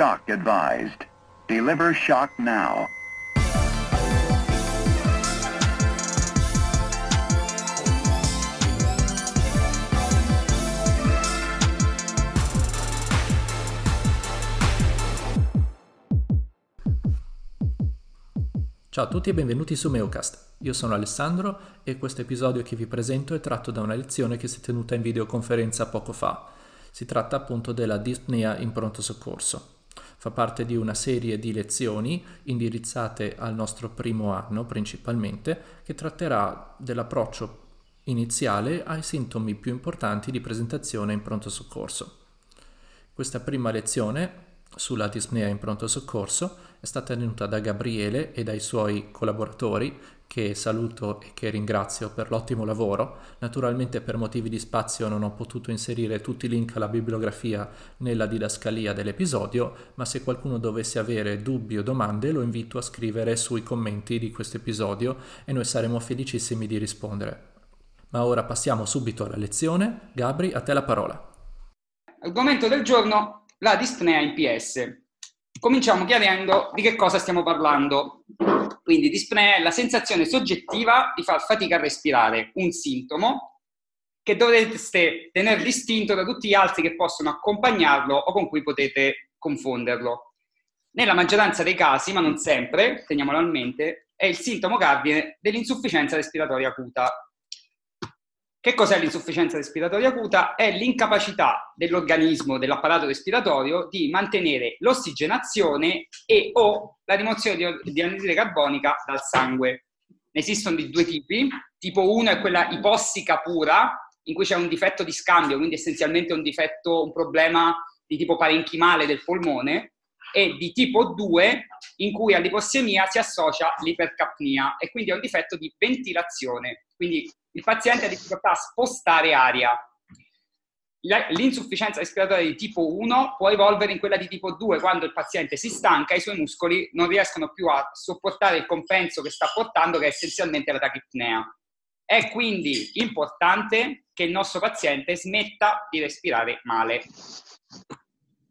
shock advised. Deliver shock now. Ciao a tutti e benvenuti su Meucast. Io sono Alessandro e questo episodio che vi presento è tratto da una lezione che si è tenuta in videoconferenza poco fa. Si tratta appunto della dispnea in pronto soccorso. Fa parte di una serie di lezioni indirizzate al nostro primo anno principalmente, che tratterà dell'approccio iniziale ai sintomi più importanti di presentazione in pronto soccorso. Questa prima lezione sulla dispnea in pronto soccorso è stata tenuta da Gabriele e dai suoi collaboratori, che saluto e che ringrazio per l'ottimo lavoro. Naturalmente per motivi di spazio non ho potuto inserire tutti i link alla bibliografia nella didascalia dell'episodio, ma se qualcuno dovesse avere dubbi o domande lo invito a scrivere sui commenti di questo episodio e noi saremo felicissimi di rispondere. Ma ora passiamo subito alla lezione. Gabri, a te la parola. Argomento del giorno: la dispnea in PS. Cominciamo chiarendo di che cosa stiamo parlando. Quindi dispnea è la sensazione soggettiva di far fatica a respirare, un sintomo che dovreste tenere distinto da tutti gli altri che possono accompagnarlo o con cui potete confonderlo. Nella maggioranza dei casi, ma non sempre, teniamolo a mente, è il sintomo cardine dell'insufficienza respiratoria acuta. Che cos'è l'insufficienza respiratoria acuta? È l'incapacità dell'organismo, dell'apparato respiratorio, di mantenere l'ossigenazione e o la rimozione di anidride carbonica dal sangue. Ne esistono di due tipi. Tipo 1 è quella ipossica pura, in cui c'è un difetto di scambio, quindi essenzialmente un difetto, un problema di tipo parenchimale del polmone, e di tipo 2, in cui all'ipossemia si associa l'ipercapnia, e quindi è un difetto di ventilazione. Quindi il paziente ha difficoltà a spostare aria. L'insufficienza respiratoria di tipo 1 può evolvere in quella di tipo 2, quando il paziente si stanca e i suoi muscoli non riescono più a sopportare il compenso che sta portando, che è essenzialmente la tachipnea. È quindi importante che il nostro paziente smetta di respirare male.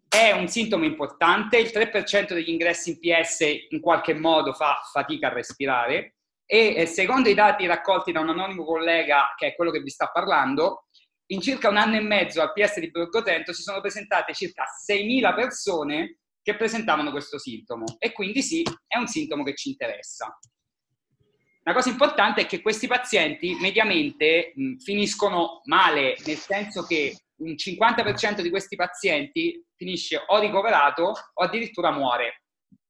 È un sintomo importante, il 3% degli ingressi in PS in qualche modo fa fatica a respirare, e secondo i dati raccolti da un anonimo collega, che è quello che vi sta parlando, in circa un anno e mezzo al PS di Borgo Trento si sono presentate circa 6.000 persone che presentavano questo sintomo, e quindi sì, è un sintomo che ci interessa. La cosa importante è che questi pazienti mediamente finiscono male, nel senso che un 50% di questi pazienti finisce o ricoverato o addirittura muore.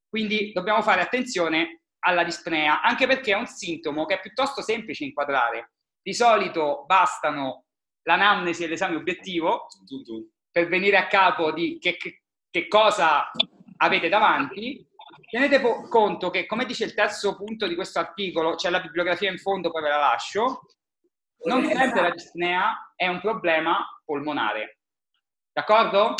Quindi dobbiamo fare attenzione alla dispnea, anche perché è un sintomo che è piuttosto semplice inquadrare. Di solito bastano l'anamnesi e l'esame obiettivo per venire a capo di che cosa avete davanti. Tenete conto che, come dice il terzo punto di questo articolo, c'è la bibliografia in fondo, poi ve la lascio, non sempre la dispnea è un problema polmonare. D'accordo?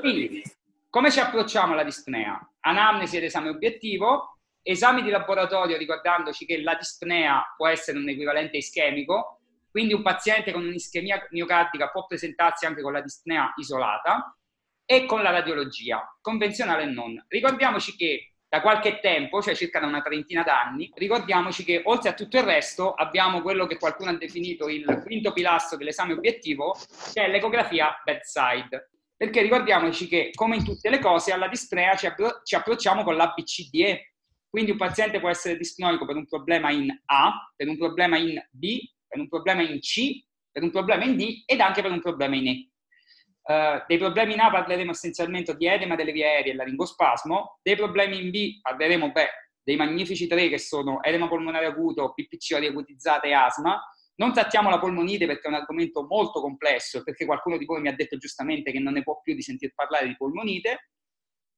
Quindi, come ci approcciamo alla dispnea? Anamnesi ed esame obiettivo, esami di laboratorio, ricordandoci che la dispnea può essere un equivalente ischemico, quindi un paziente con un'ischemia miocardica può presentarsi anche con la dispnea isolata, e con la radiologia, convenzionale e non. Ricordiamoci che da qualche tempo, cioè circa da una trentina d'anni, ricordiamoci che oltre a tutto il resto abbiamo quello che qualcuno ha definito il quinto pilastro dell'esame obiettivo, che è l'ecografia bedside. Perché ricordiamoci che, come in tutte le cose, alla dispnea ci approcciamo con l'ABCDE. Quindi un paziente può essere dispnoico per un problema in A, per un problema in B, per un problema in C, per un problema in D ed anche per un problema in E. Dei problemi in A parleremo essenzialmente di edema delle vie aeree e laringospasmo. Dei problemi in B parleremo dei magnifici tre che sono edema polmonare acuto, BPCO riacutizzata e asma. Non trattiamo la polmonite perché è un argomento molto complesso, perché qualcuno di voi mi ha detto giustamente che non ne può più di sentir parlare di polmonite,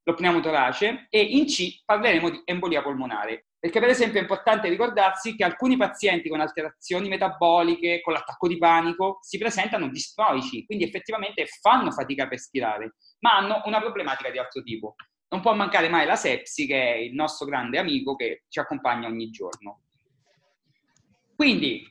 lo pneumotorace, e in C parleremo di embolia polmonare. Perché per esempio è importante ricordarsi che alcuni pazienti con alterazioni metaboliche, con l'attacco di panico, si presentano distroici, quindi effettivamente fanno fatica a respirare, ma hanno una problematica di altro tipo. Non può mancare mai la sepsi, che è il nostro grande amico che ci accompagna ogni giorno. Quindi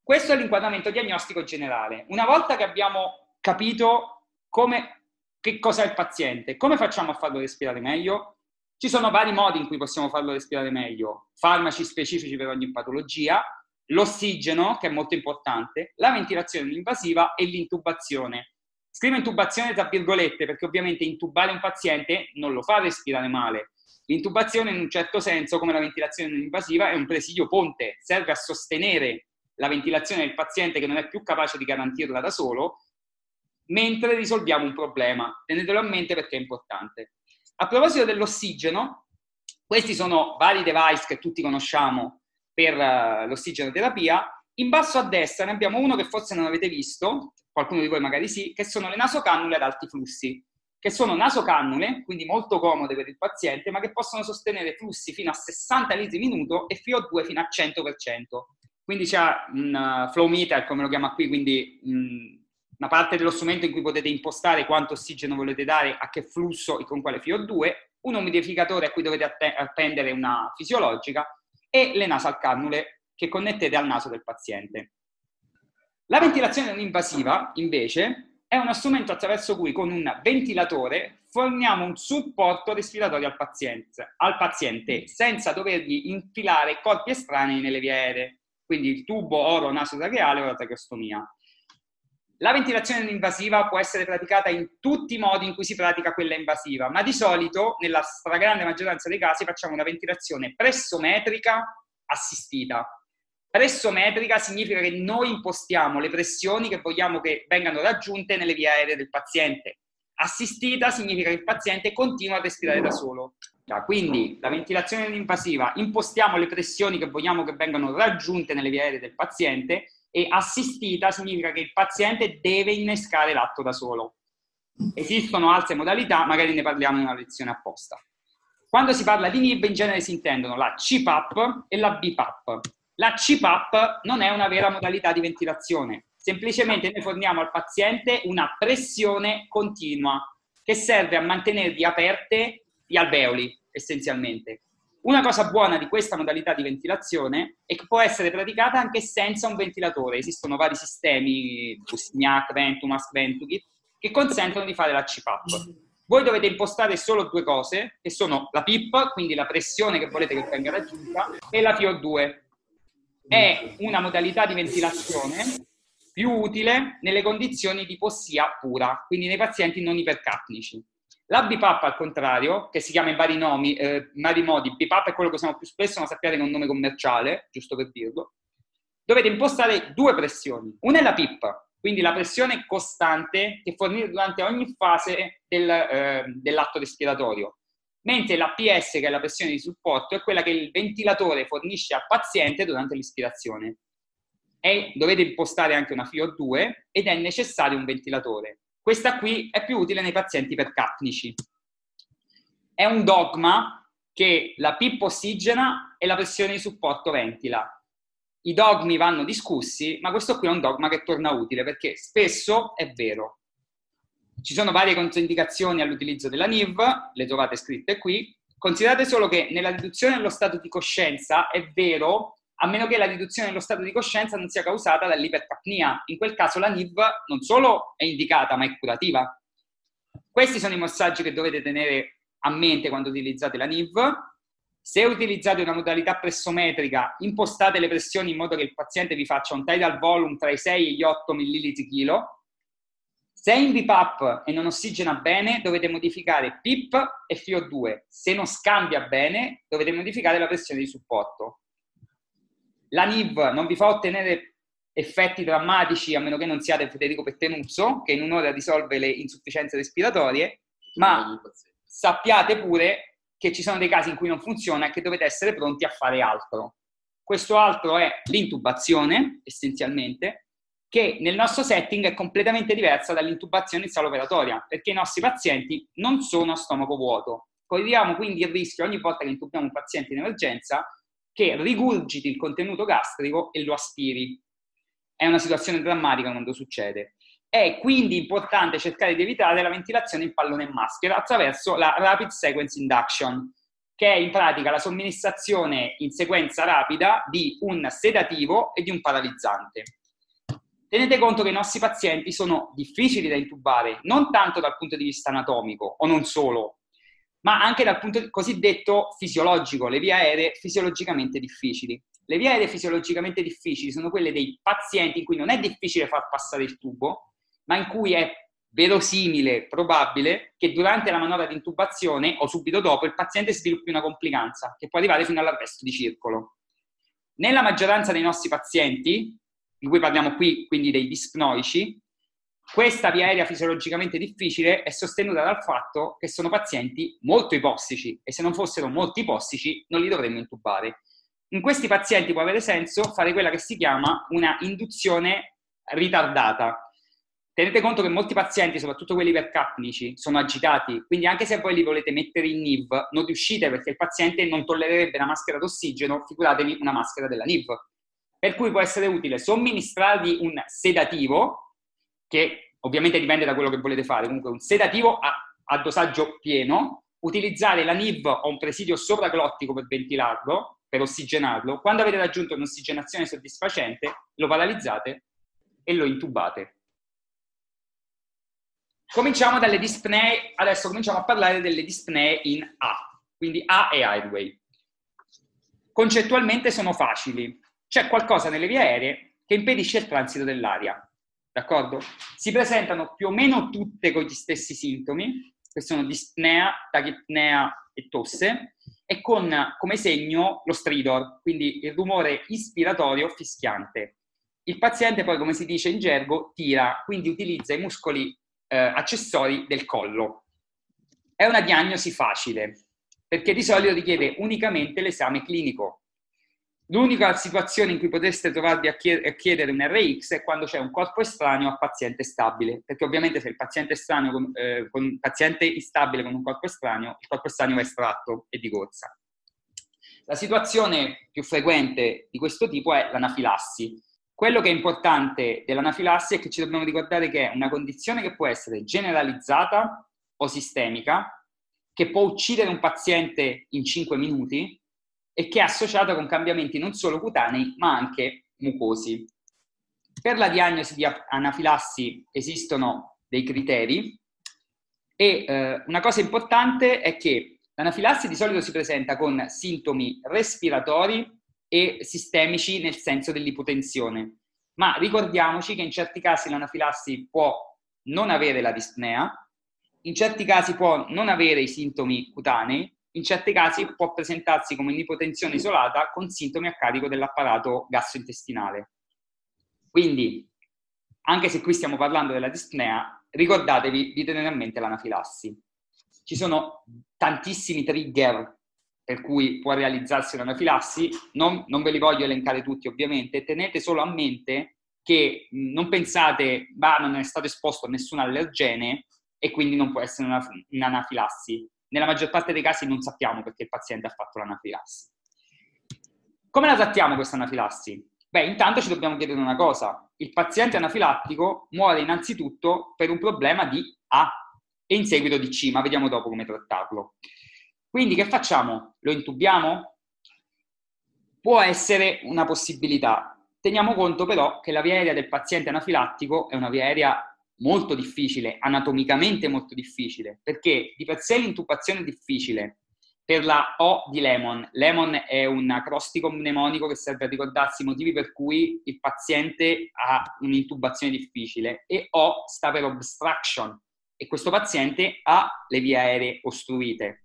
questo è l'inquadramento diagnostico generale. Una volta che abbiamo capito come che cosa è il paziente? Come facciamo a farlo respirare meglio? Ci sono vari modi in cui possiamo farlo respirare meglio, farmaci specifici per ogni patologia, l'ossigeno, che è molto importante, la ventilazione invasiva e l'intubazione. Scrivo intubazione tra virgolette perché ovviamente intubare un paziente non lo fa respirare male. L'intubazione in un certo senso, come la ventilazione non invasiva, è un presidio ponte, serve a sostenere la ventilazione del paziente che non è più capace di garantirla da solo, mentre risolviamo un problema. Tenetelo a mente perché è importante. A proposito dell'ossigeno, questi sono vari device che tutti conosciamo per l'ossigenoterapia. In basso a destra ne abbiamo uno che forse non avete visto, qualcuno di voi magari sì, che sono le nasocannule ad alti flussi, che sono nasocannule, quindi molto comode per il paziente, ma che possono sostenere flussi fino a 60 litri minuto e FIO2 fino al 100%. Quindi c'è un flow meter, come lo chiama qui, quindi una parte dello strumento in cui potete impostare quanto ossigeno volete dare, a che flusso e con quale FIO2, un umidificatore a cui dovete appendere una fisiologica e le nasalcannule che connettete al naso del paziente. La ventilazione non invasiva, invece, è uno strumento attraverso cui con un ventilatore forniamo un supporto respiratorio al paziente senza dovergli infilare corpi estranei nelle vie aeree, quindi il tubo oro-nasotracheale o la tracheostomia. La ventilazione non invasiva può essere praticata in tutti i modi in cui si pratica quella invasiva, ma di solito, nella stragrande maggioranza dei casi, facciamo una ventilazione pressometrica assistita. Pressometrica significa che noi impostiamo le pressioni che vogliamo che vengano raggiunte nelle vie aeree del paziente. Assistita significa che il paziente continua a respirare da solo. Quindi la ventilazione invasiva, impostiamo le pressioni che vogliamo che vengano raggiunte nelle vie aeree del paziente, e assistita significa che il paziente deve innescare l'atto da solo. Esistono altre modalità, magari ne parliamo in una lezione apposta. Quando si parla di NIV in genere si intendono la CPAP e la BiPAP. La CPAP non è una vera modalità di ventilazione, semplicemente noi forniamo al paziente una pressione continua che serve a mantenervi aperte gli alveoli, essenzialmente. Una cosa buona di questa modalità di ventilazione è che può essere praticata anche senza un ventilatore. Esistono vari sistemi, Busignac, Ventumask, Ventukit, che consentono di fare la CPAP. Voi dovete impostare solo due cose, che sono la PIP, quindi la pressione che volete che venga raggiunta, e la FIO2. È una modalità di ventilazione più utile nelle condizioni di ipossia pura, quindi nei pazienti non ipercapnici. La BiPAP, al contrario, che si chiama in vari nomi, in vari modi, BiPAP è quello che usiamo più spesso, ma sappiate che è un nome commerciale, giusto per dirlo, dovete impostare due pressioni. Una è la PIP, quindi la pressione costante che fornite durante ogni fase dell'atto respiratorio, mentre la PS, che è la pressione di supporto, è quella che il ventilatore fornisce al paziente durante l'ispirazione. E dovete impostare anche una FIO2 ed è necessario un ventilatore. Questa qui è più utile nei pazienti ipercapnici. È un dogma che la PIP ossigena e la pressione di supporto ventila. I dogmi vanno discussi, ma questo qui è un dogma che torna utile perché spesso è vero. Ci sono varie controindicazioni all'utilizzo della NIV, le trovate scritte qui. Considerate solo che nella riduzione dello stato di coscienza è vero, a meno che la riduzione dello stato di coscienza non sia causata dall'ipercapnia. In quel caso la NIV non solo è indicata, ma è curativa. Questi sono i messaggi che dovete tenere a mente quando utilizzate la NIV. Se utilizzate una modalità pressometrica, impostate le pressioni in modo che il paziente vi faccia un tidal volume tra i 6 e gli 8 ml/kg. Se in BiPAP e non ossigena bene, dovete modificare PIP e FIO2. Se non scambia bene, dovete modificare la pressione di supporto. La NIV non vi fa ottenere effetti drammatici, a meno che non siate Federico Pettenuzzo, che in un'ora risolve le insufficienze respiratorie, ma sappiate pure che ci sono dei casi in cui non funziona e che dovete essere pronti a fare altro. Questo altro è l'intubazione, essenzialmente, che nel nostro setting è completamente diversa dall'intubazione in sala operatoria, perché i nostri pazienti non sono a stomaco vuoto. Corriamo quindi il rischio, ogni volta che intubiamo un paziente in emergenza, che rigurgiti il contenuto gastrico e lo aspiri. È una situazione drammatica quando succede. È quindi importante cercare di evitare la ventilazione in pallone e maschera attraverso la Rapid Sequence Induction, che è in pratica la somministrazione in sequenza rapida di un sedativo e di un paralizzante. tenete conto che i nostri pazienti sono difficili da intubare, non tanto dal punto di vista anatomico, o non solo, ma anche dal punto cosiddetto fisiologico, le vie aeree fisiologicamente difficili. Le vie aeree fisiologicamente difficili sono quelle dei pazienti in cui non è difficile far passare il tubo, ma in cui è verosimile, probabile, che durante la manovra di intubazione o subito dopo il paziente sviluppi una complicanza che può arrivare fino all'arresto di circolo. Nella maggioranza dei nostri pazienti, di cui parliamo qui, quindi dei dispnoici, questa via aerea fisiologicamente difficile è sostenuta dal fatto che sono pazienti molto ipossici e se non fossero molto ipossici non li dovremmo intubare. In questi pazienti può avere senso fare quella che si chiama una induzione ritardata. Tenete conto che molti pazienti, soprattutto quelli ipercapnici, sono agitati, quindi anche se voi li volete mettere in NIV, non riuscite perché il paziente non tollererebbe la maschera d'ossigeno, figuratevi una maschera della NIV. Per cui può essere utile somministrarvi un sedativo, che ovviamente dipende da quello che volete fare, comunque un sedativo a dosaggio pieno, utilizzare la NIV o un presidio sopraglottico per ventilarlo, per ossigenarlo, quando avete raggiunto un'ossigenazione soddisfacente lo paralizzate e lo intubate. Cominciamo dalle dispnee, adesso cominciamo a parlare delle dispnee in A, quindi A e Airway. Concettualmente sono facili, c'è qualcosa nelle vie aeree che impedisce il transito dell'aria, d'accordo? Si presentano più o meno tutte con gli stessi sintomi, che sono dispnea, tachipnea e tosse, e con come segno lo stridor, quindi il rumore ispiratorio fischiante. Il paziente poi, come si dice in gergo, tira, quindi utilizza i muscoli accessori del collo. È una diagnosi facile perché di solito richiede unicamente l'esame clinico. L'unica situazione in cui potreste trovarvi a chiedere un RX è quando c'è un corpo estraneo a paziente stabile, perché ovviamente se il paziente estraneo con un paziente instabile con un corpo estraneo, il corpo estraneo va estratto e di corsa. La situazione più frequente di questo tipo è l'anafilassi. Quello che è importante dell'anafilassi è che ci dobbiamo ricordare che è una condizione che può essere generalizzata o sistemica, che può uccidere un paziente in 5 minuti e che è associata con cambiamenti non solo cutanei ma anche mucosi. Per la diagnosi di anafilassi esistono dei criteri e una cosa importante è che l'anafilassi di solito si presenta con sintomi respiratori e sistemici nel senso dell'ipotensione, ma ricordiamoci che in certi casi l'anafilassi può non avere la dispnea, in certi casi può non avere i sintomi cutanei, in certi casi può presentarsi come un'ipotensione isolata con sintomi a carico dell'apparato gastrointestinale. Quindi, anche se qui stiamo parlando della dispnea, ricordatevi di tenere a mente l'anafilassi. Ci sono tantissimi trigger per cui può realizzarsi un'anafilassi, non ve li voglio elencare tutti ovviamente, tenete solo a mente che non pensate, non è stato esposto a nessun allergene e quindi non può essere un'anafilassi. Nella maggior parte dei casi non sappiamo perché il paziente ha fatto l'anafilassi. Come la trattiamo questa anafilassi? Intanto ci dobbiamo chiedere una cosa, il paziente anafilattico muore innanzitutto per un problema di A e in seguito di C, ma vediamo dopo come trattarlo. Quindi che facciamo? Lo intubiamo? Può essere una possibilità. Teniamo conto però che la via aerea del paziente anafilattico è una via aerea molto difficile, anatomicamente molto difficile, perché di per sé l'intubazione è difficile per la O di Lemon. Lemon è un acrostico mnemonico che serve a ricordarsi i motivi per cui il paziente ha un'intubazione difficile e O sta per obstruction e questo paziente ha le vie aeree ostruite.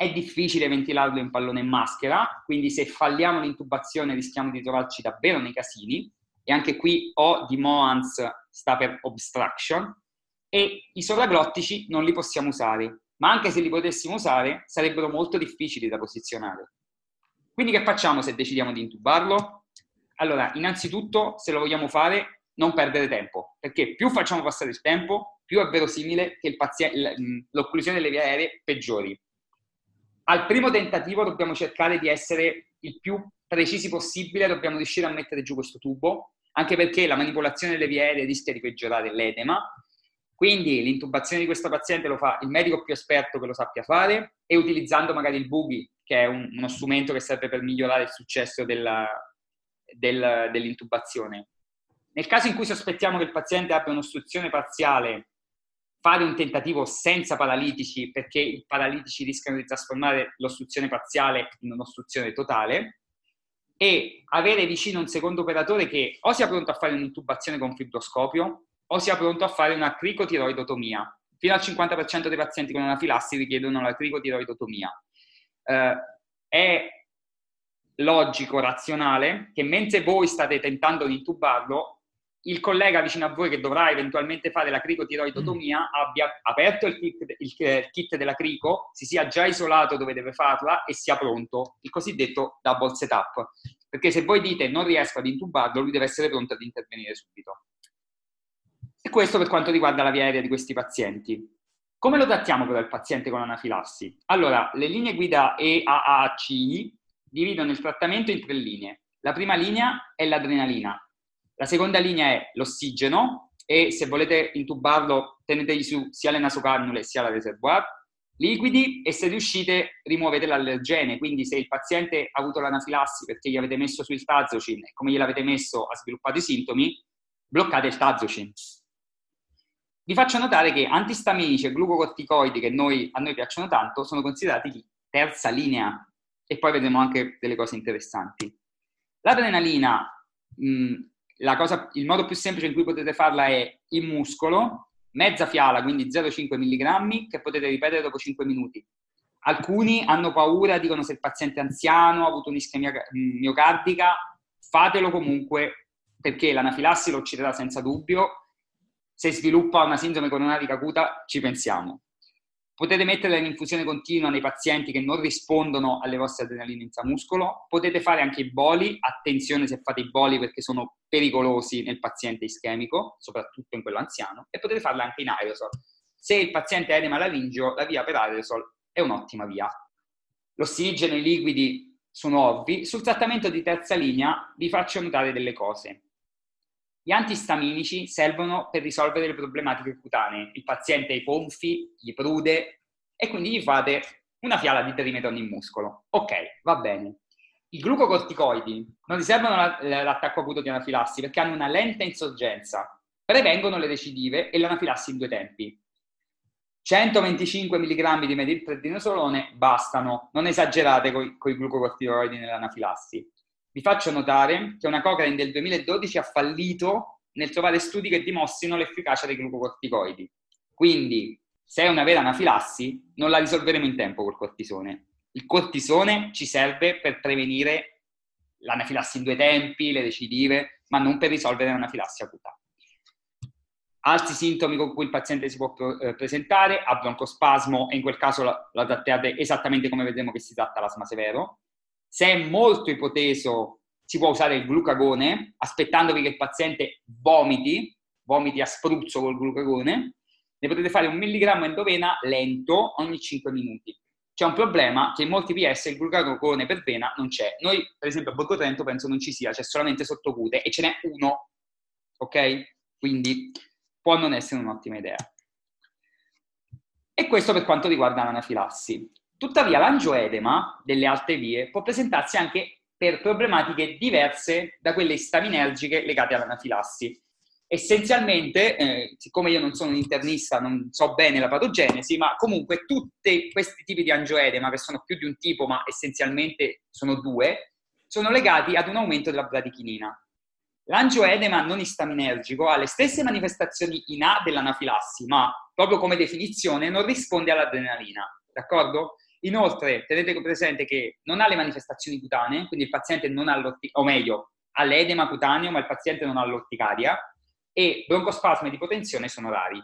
È difficile ventilarlo in pallone e maschera, quindi se falliamo l'intubazione rischiamo di trovarci davvero nei casini, e anche qui O di Moans sta per obstruction, e i sovraglottici non li possiamo usare, ma anche se li potessimo usare sarebbero molto difficili da posizionare. Quindi che facciamo se decidiamo di intubarlo? Allora, innanzitutto, se lo vogliamo fare, non perdere tempo, perché più facciamo passare il tempo, più è verosimile che l'occlusione delle vie aeree peggiori. Al primo tentativo dobbiamo cercare di essere il più precisi possibile, dobbiamo riuscire a mettere giù questo tubo, anche perché la manipolazione delle vie aeree rischia di peggiorare l'edema, quindi l'intubazione di questo paziente lo fa il medico più esperto che lo sappia fare e utilizzando magari il buggy, che è uno strumento che serve per migliorare il successo dell'intubazione. Nel caso in cui sospettiamo che il paziente abbia un'ostruzione parziale, fare un tentativo senza paralitici, perché i paralitici rischiano di trasformare l'ostruzione parziale in un'ostruzione totale, e avere vicino un secondo operatore che o sia pronto a fare un'intubazione con fibroscopio o sia pronto a fare una cricotiroidotomia. Fino al 50% dei pazienti con anafilassi richiedono la cricotiroidotomia. È logico, razionale, che mentre voi state tentando di intubarlo, il collega vicino a voi che dovrà eventualmente fare la cricotiroidotomia abbia aperto il kit della crico, si sia già isolato dove deve farla e sia pronto, il cosiddetto double setup. Perché se voi dite non riesco ad intubarlo, lui deve essere pronto ad intervenire subito. E questo per quanto riguarda la via aerea di questi pazienti. Come lo trattiamo però il paziente con anafilassi? Allora, le linee guida EAACI dividono il trattamento in tre linee. La prima linea è l'adrenalina. La seconda linea è l'ossigeno e se volete intubarlo tenetegli su sia le nasocarnule sia la reservoir, liquidi e se riuscite rimuovete l'allergene, quindi se il paziente ha avuto l'anafilassi perché gli avete messo su il Tazocin e come gliel'avete messo ha sviluppato i sintomi, bloccate il Tazocin. Vi faccio notare che antistaminici e glucocorticoidi che a noi piacciono tanto sono considerati di terza linea e poi vedremo anche delle cose interessanti. L'adrenalina, il modo più semplice in cui potete farla è in muscolo, mezza fiala, quindi 0,5 mg, che potete ripetere dopo 5 minuti. Alcuni hanno paura, dicono se il paziente è anziano, ha avuto un'ischemia miocardica, fatelo comunque perché l'anafilassi lo ucciderà senza dubbio. Se sviluppa una sindrome coronarica acuta, ci pensiamo. Potete metterla in infusione continua nei pazienti che non rispondono alle vostre adrenaline intramuscolo. Potete fare anche i boli, attenzione se fate i boli perché sono pericolosi nel paziente ischemico, soprattutto in quello anziano, e potete farla anche in aerosol. Se il paziente ha edema laringeo, la via per aerosol è un'ottima via. L'ossigeno e i liquidi sono ovvi. Sul trattamento di terza linea vi faccio notare delle cose. Gli antistaminici servono per risolvere le problematiche cutanee. Il paziente ha i gonfi, gli prude e quindi gli fate una fiala di terimeton in muscolo. Ok, va bene. I glucocorticoidi non riservano l'attacco acuto di anafilassi perché hanno una lenta insorgenza, prevengono le recidive e l'anafilassi in due tempi. 125 mg di metilprednisolone bastano, non esagerate con i glucocorticoidi nell'anafilassi. Vi faccio notare che una Cochrane del 2012 ha fallito nel trovare studi che dimostrino l'efficacia dei glucocorticoidi. Quindi, se è una vera anafilassi, non la risolveremo in tempo col cortisone. Il cortisone ci serve per prevenire l'anafilassi in due tempi, le recidive, ma non per risolvere l'anafilassi acuta. Altri sintomi con cui il paziente si può presentare, ha broncospasmo e in quel caso la trattate esattamente come vedremo che si tratta l'asma severo. Se è molto ipoteso, si può usare il glucagone, aspettandovi che il paziente vomiti a spruzzo col glucagone. Ne potete fare 1 mg endovena lento ogni 5 minuti. C'è un problema che in molti PS il glucagone per vena non c'è. Noi, per esempio, a Borgo Trento penso non ci sia, c'è solamente sottocute e ce n'è uno, ok? Quindi può non essere un'ottima idea. E questo per quanto riguarda l'anafilassi. Tuttavia l'angioedema delle alte vie può presentarsi anche per problematiche diverse da quelle istaminergiche legate all'anafilassi. Essenzialmente, siccome io non sono un internista, non so bene la patogenesi, ma comunque tutti questi tipi di angioedema, che sono più di un tipo, ma essenzialmente sono due, sono legati ad un aumento della bradichinina. L'angioedema non istaminergico ha le stesse manifestazioni in A dell'anafilassi, ma proprio come definizione non risponde all'adrenalina, d'accordo? Inoltre, tenete presente che non ha le manifestazioni cutanee, quindi il paziente non ha ha l'edema cutaneo, ma il paziente non ha l'orticaria, e broncospasmo ed ipotensione sono rari.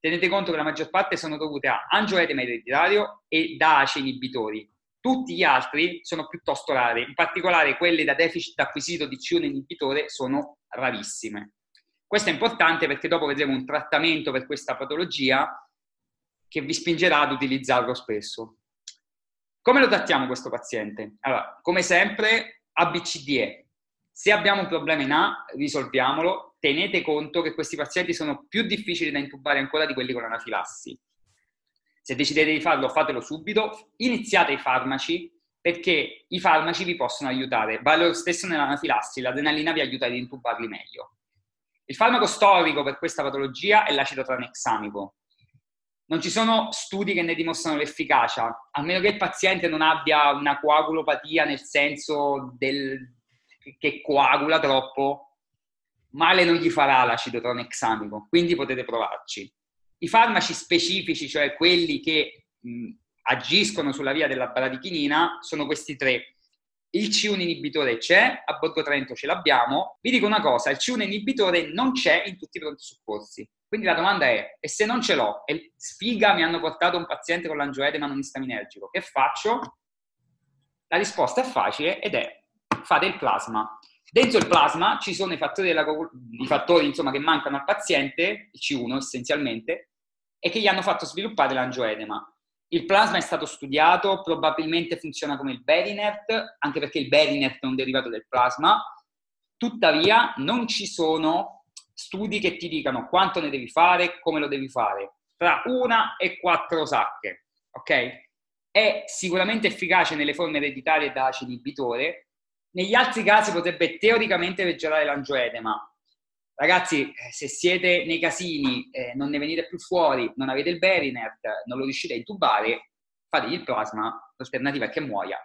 Tenete conto che la maggior parte sono dovute a angioedema ereditario e DOAC inibitori. Tutti gli altri sono piuttosto rari, in particolare quelli da deficit acquisito di C1 inibitore sono rarissime. Questo è importante perché dopo vedremo un trattamento per questa patologia che vi spingerà ad utilizzarlo spesso. Come lo trattiamo questo paziente? Allora, come sempre, ABCDE. Se abbiamo un problema in A, risolviamolo. Tenete conto che questi pazienti sono più difficili da intubare ancora di quelli con anafilassi. Se decidete di farlo, fatelo subito. Iniziate i farmaci, perché i farmaci vi possono aiutare. Vale lo stesso nell'anafilassi, l'adrenalina vi aiuta ad intubarli meglio. Il farmaco storico per questa patologia è l'acido tranexamico. Non ci sono studi che ne dimostrano l'efficacia, a meno che il paziente non abbia una coagulopatia, nel senso che coagula troppo, male non gli farà l'acido tranexamico, quindi potete provarci. I farmaci specifici, cioè quelli che agiscono sulla via della bradichinina, sono questi tre. Il C1 inibitore c'è, a Borgo Trento ce l'abbiamo. Vi dico una cosa, il C1 inibitore non c'è in tutti i pronto soccorsi. Quindi la domanda è, e se non ce l'ho? E sfiga, mi hanno portato un paziente con l'angioedema non istaminergico, che faccio? La risposta è facile ed è, fate il plasma. Dentro il plasma ci sono i fattori insomma, che mancano al paziente, il C1 essenzialmente, e che gli hanno fatto sviluppare l'angioedema. Il plasma è stato studiato, probabilmente funziona come il Berinert, anche perché il Berinert è un derivato del plasma. Tuttavia non ci sono studi che ti dicano quanto ne devi fare, come lo devi fare, tra 1 e 4 sacche, ok? È sicuramente efficace nelle forme ereditarie da ACI inibitore, negli altri casi potrebbe teoricamente peggiorare l'angioedema. Ragazzi, se siete nei casini, non ne venite più fuori, non avete il Berinert, non lo riuscite a intubare, fategli il plasma, l'alternativa è che muoia.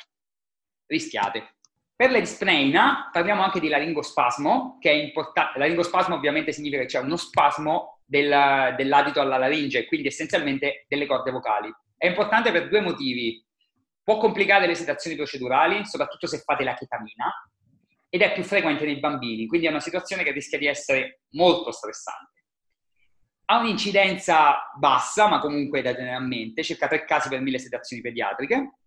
Rischiate. Per la dispneina parliamo anche di laringospasmo, che è importante. Laringospasmo ovviamente significa che c'è uno spasmo dell'adito alla laringe, quindi essenzialmente delle corde vocali. È importante per 2 motivi. Può complicare le situazioni procedurali, soprattutto se fate la chetamina, ed è più frequente nei bambini, quindi è una situazione che rischia di essere molto stressante. Ha un'incidenza bassa, ma comunque da tenere a mente, circa 3 casi per 1000 sedazioni pediatriche,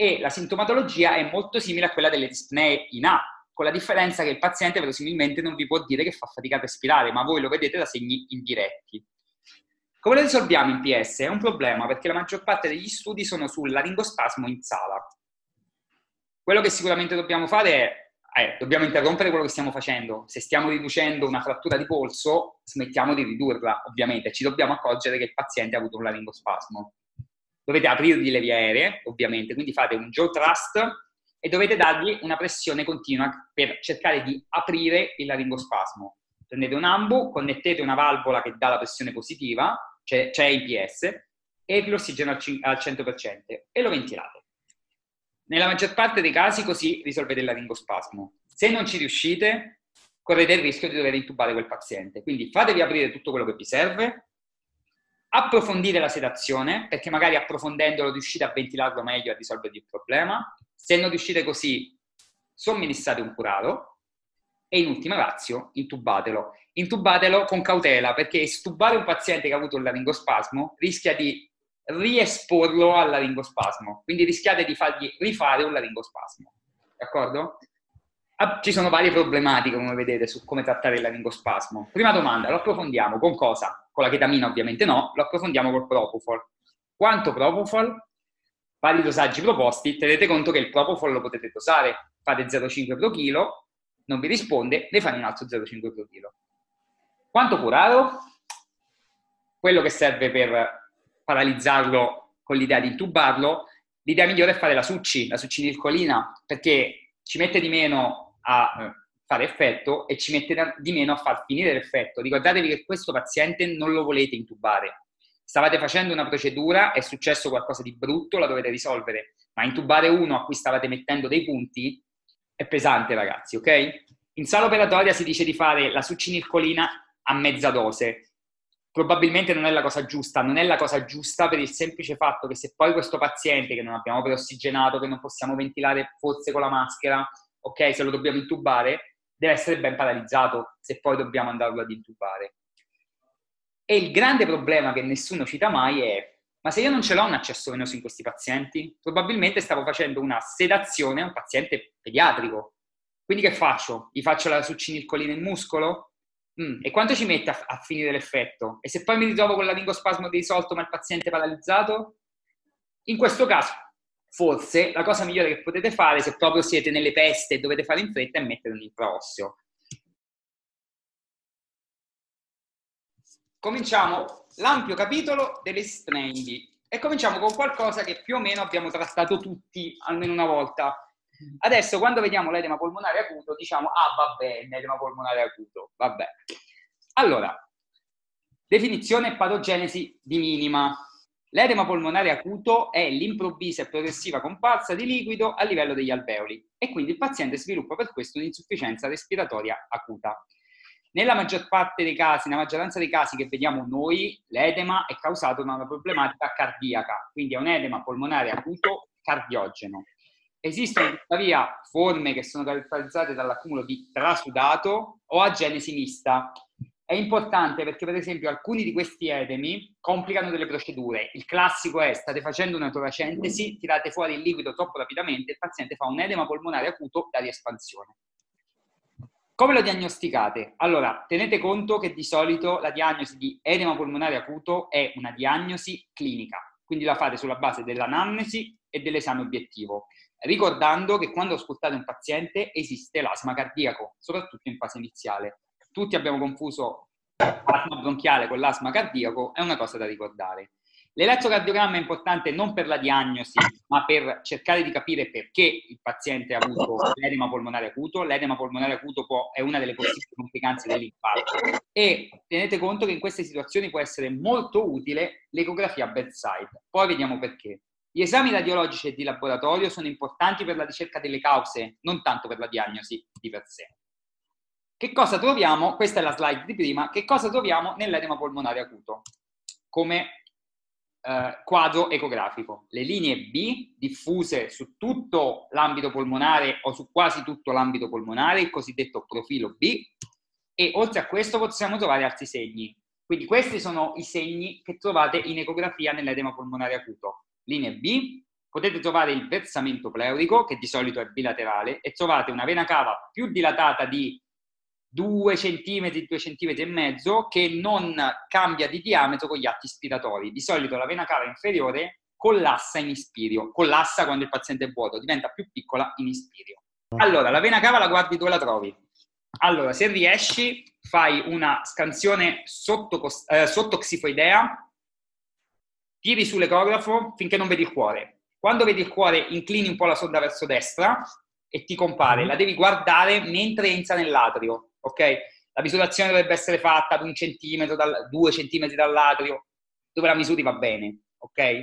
e la sintomatologia è molto simile a quella delle dispnee in A, con la differenza che il paziente verosimilmente non vi può dire che fa fatica a respirare, ma voi lo vedete da segni indiretti. Come lo risolviamo in PS? È un problema, perché la maggior parte degli studi sono sul laringospasmo in sala. Quello che sicuramente dobbiamo fare è dobbiamo interrompere quello che stiamo facendo. Se stiamo riducendo una frattura di polso, smettiamo di ridurla, ovviamente. Ci dobbiamo accorgere che il paziente ha avuto un laringospasmo. Dovete aprirgli le vie aeree, ovviamente, quindi fate un jaw thrust e dovete dargli una pressione continua per cercare di aprire il laringospasmo. Prendete un ambu, connettete una valvola che dà la pressione positiva, cioè IPS, e l'ossigeno al 100% e lo ventilate. Nella maggior parte dei casi così risolvete il laringospasmo. Se non ci riuscite, correte il rischio di dover intubare quel paziente. Quindi fatevi aprire tutto quello che vi serve, approfondite la sedazione, perché magari approfondendolo riuscite a ventilarlo meglio e a risolvervi il problema. Se non riuscite così, somministrate un curaro e in ultima ratio intubatelo. Intubatelo con cautela, perché estubare un paziente che ha avuto il laringospasmo rischia di riesporlo al laringospasmo, quindi rischiate di fargli rifare un laringospasmo, d'accordo? Ci sono varie problematiche, come vedete, su come trattare il laringospasmo. Prima domanda, lo approfondiamo con cosa? Con la chetamina ovviamente no, lo approfondiamo col propofol. Quanto propofol? Vari dosaggi proposti, tenete conto che il propofol lo potete dosare, fate 0,5 /kg, non vi risponde, ne fate un altro 0,5 /kg. Quanto curaro? Quello che serve per paralizzarlo con l'idea di intubarlo, l'idea migliore è fare la succinilcolina, perché ci mette di meno a fare effetto e ci mette di meno a far finire l'effetto. Ricordatevi che questo paziente non lo volete intubare. Stavate facendo una procedura, è successo qualcosa di brutto, la dovete risolvere, ma intubare uno a cui stavate mettendo dei punti è pesante, ragazzi, ok? In sala operatoria si dice di fare la succinilcolina a mezza dose. Probabilmente non è la cosa giusta per il semplice fatto che se poi questo paziente che non abbiamo preossigenato, che non possiamo ventilare forse con la maschera, ok, se lo dobbiamo intubare, deve essere ben paralizzato se poi dobbiamo andarlo ad intubare. E il grande problema che nessuno cita mai è, ma se io non ce l'ho un accesso venoso in questi pazienti, probabilmente stavo facendo una sedazione a un paziente pediatrico. Quindi che faccio? Gli faccio la succinilcolina in muscolo? E quanto ci mette a finire l'effetto? E se poi mi ritrovo con il laringospasmo risolto ma il paziente paralizzato? In questo caso, forse, la cosa migliore che potete fare, se proprio siete nelle peste e dovete fare in fretta, è mettere un intraosseo. Cominciamo l'ampio capitolo delle dispnee e cominciamo con qualcosa che più o meno abbiamo trattato tutti, almeno una volta. Adesso, quando vediamo l'edema polmonare acuto, diciamo, ah, vabbè, l'edema polmonare acuto, vabbè. Allora, definizione e patogenesi di minima. L'edema polmonare acuto è l'improvvisa e progressiva comparsa di liquido a livello degli alveoli e quindi il paziente sviluppa per questo un'insufficienza respiratoria acuta. Nella maggior parte dei casi, nella maggioranza dei casi che vediamo noi, l'edema è causato da una problematica cardiaca, quindi è un edema polmonare acuto cardiogeno. Esistono tuttavia forme che sono caratterizzate dall'accumulo di trasudato o agenesi mista. È importante perché, per esempio, alcuni di questi edemi complicano delle procedure. Il classico è: state facendo una toracentesi, tirate fuori il liquido troppo rapidamente, il paziente fa un edema polmonare acuto da riespansione. Come lo diagnosticate? Allora, tenete conto che di solito la diagnosi di edema polmonare acuto è una diagnosi clinica, quindi la fate sulla base dell'anamnesi e dell'esame obiettivo, ricordando che quando ascoltate un paziente esiste l'asma cardiaco, soprattutto in fase iniziale. Tutti abbiamo confuso l'asma bronchiale con l'asma cardiaco, è una cosa da ricordare. L'elettrocardiogramma è importante non per la diagnosi, ma per cercare di capire perché il paziente ha avuto l'edema polmonare acuto. L'edema polmonare acuto è una delle possibili complicanze dell'infarto. E tenete conto che in queste situazioni può essere molto utile l'ecografia bedside. Poi vediamo perché. Gli esami radiologici e di laboratorio sono importanti per la ricerca delle cause, non tanto per la diagnosi di per sé. Che cosa troviamo? Questa è la slide di prima. Che cosa troviamo nell'edema polmonare acuto? Come quadro ecografico. Le linee B diffuse su tutto l'ambito polmonare o su quasi tutto l'ambito polmonare, il cosiddetto profilo B, e oltre a questo possiamo trovare altri segni. Quindi questi sono i segni che trovate in ecografia nell'edema polmonare acuto. Linee B, potete trovare il versamento pleurico, che di solito è bilaterale, e trovate una vena cava più dilatata di 2 cm, 2 cm e mezzo, che non cambia di diametro con gli atti ispiratori. Di solito la vena cava inferiore collassa in ispirio, collassa quando il paziente è vuoto, diventa più piccola in ispirio. Allora, la vena cava la guardi dove la trovi? Allora, se riesci, fai una scansione sottoxifoidea, tiri sull'ecografo finché non vedi il cuore. Quando vedi il cuore, inclini un po' la sonda verso destra e ti compare. La devi guardare mentre entra nell'atrio, ok? La misurazione dovrebbe essere fatta ad 1 centimetro, 2 centimetri dall'atrio, dove la misuri va bene, ok?